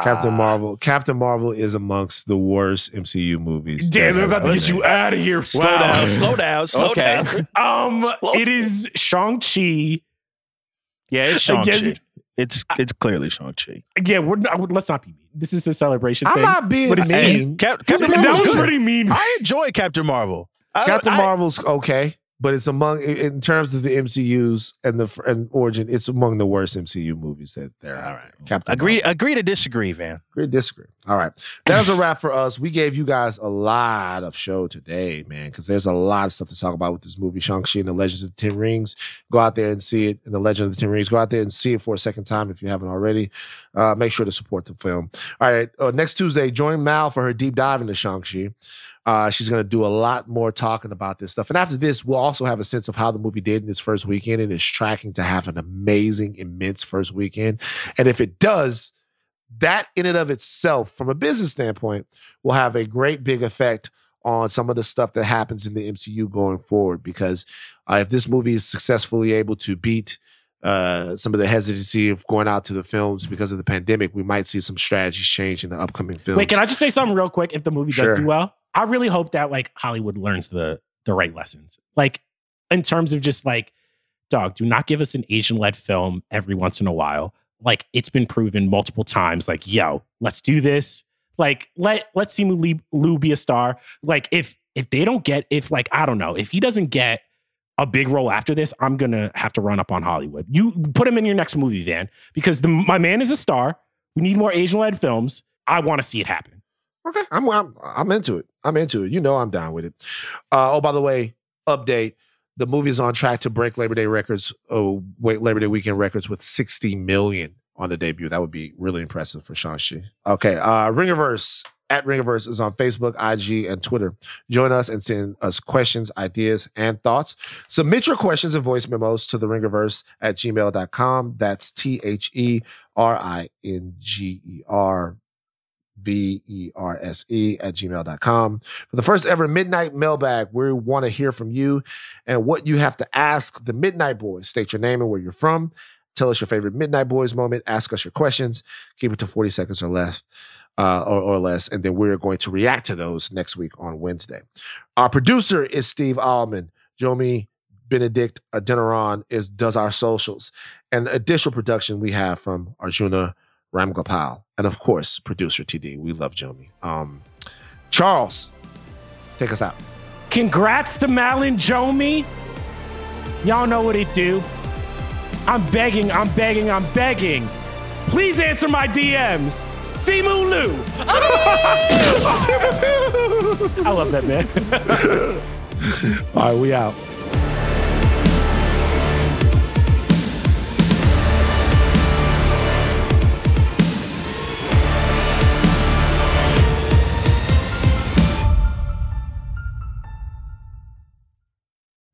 Captain Marvel is amongst the worst MCU movies. Damn, they're about to get you out of here. Slow down. It is Shang-Chi. Yeah, it's Shang-Chi. It's clearly Shang-Chi. Yeah, let's not be mean. This is a celebration thing. I'm not being mean. Captain Marvel was pretty mean. I enjoy Captain Marvel. Captain Marvel's okay, but it's in terms of the MCU's and origin, it's among the worst MCU movies that there are. All right. Agree to disagree, Van. Agree to disagree. All right. That's a wrap for us. We gave you guys a lot of show today, man, because there's a lot of stuff to talk about with this movie, Shang-Chi and the Legends of the Ten Rings. Go out there and see it. And the Legend of the Ten Rings. Go out there and see it for a second time if you haven't already. Make sure to support the film. All right. Next Tuesday, join Mal for her deep dive into Shang-Chi. She's going to do a lot more talking about this stuff. And after this, we'll also have a sense of how the movie did in its first weekend, and it's tracking to have an amazing, immense first weekend. And if it does, that in and of itself, from a business standpoint, will have a great big effect on some of the stuff that happens in the MCU going forward. Because if this movie is successfully able to beat some of the hesitancy of going out to the films because of the pandemic, we might see some strategies change in the upcoming films. Wait, can I just say something real quick? If the movie does do well, I really hope that like Hollywood learns the right lessons. Like in terms of just like, dog, do not give us an Asian-led film every once in a while. Like it's been proven multiple times. Like, yo, let's do this. Like, let Simu Liu be a star. Like, if they don't get, if like, I don't know, if he doesn't get a big role after this, I'm going to have to run up on Hollywood. You put him in your next movie, Van, because my man is a star. We need more Asian-led films. I want to see it happen. Okay, I'm into it. I'm into it. You know I'm down with it. Oh, by the way, update. The movie is on track to break Labor Day records. Oh, wait, Labor Day weekend records with 60 million on the debut. That would be really impressive for Shang-Chi. Okay, Ringerverse. At Ringerverse is on Facebook, IG, and Twitter. Join us and send us questions, ideas, and thoughts. Submit your questions and voice memos to the Ringerverse at gmail.com. That's THERINGERVERSE@gmail.com. For the first ever Midnight Mailbag, we want to hear from you and what you have to ask the Midnight Boys. State your name and where you're from. Tell us your favorite Midnight Boys moment. Ask us your questions. Keep it to 40 seconds or less. And then we're going to react to those next week on Wednesday. Our producer is Steve Ahlman. Jomi Benedict Adeniran does our socials. And additional production we have from Arjuna Ramgopal. And of course, producer TD. We love Jomi. Charles, take us out. Congrats to Mal and Jomi. Y'all know what it do. I'm begging. Please answer my DMs. Simu Liu. I love that, man. All right, we out.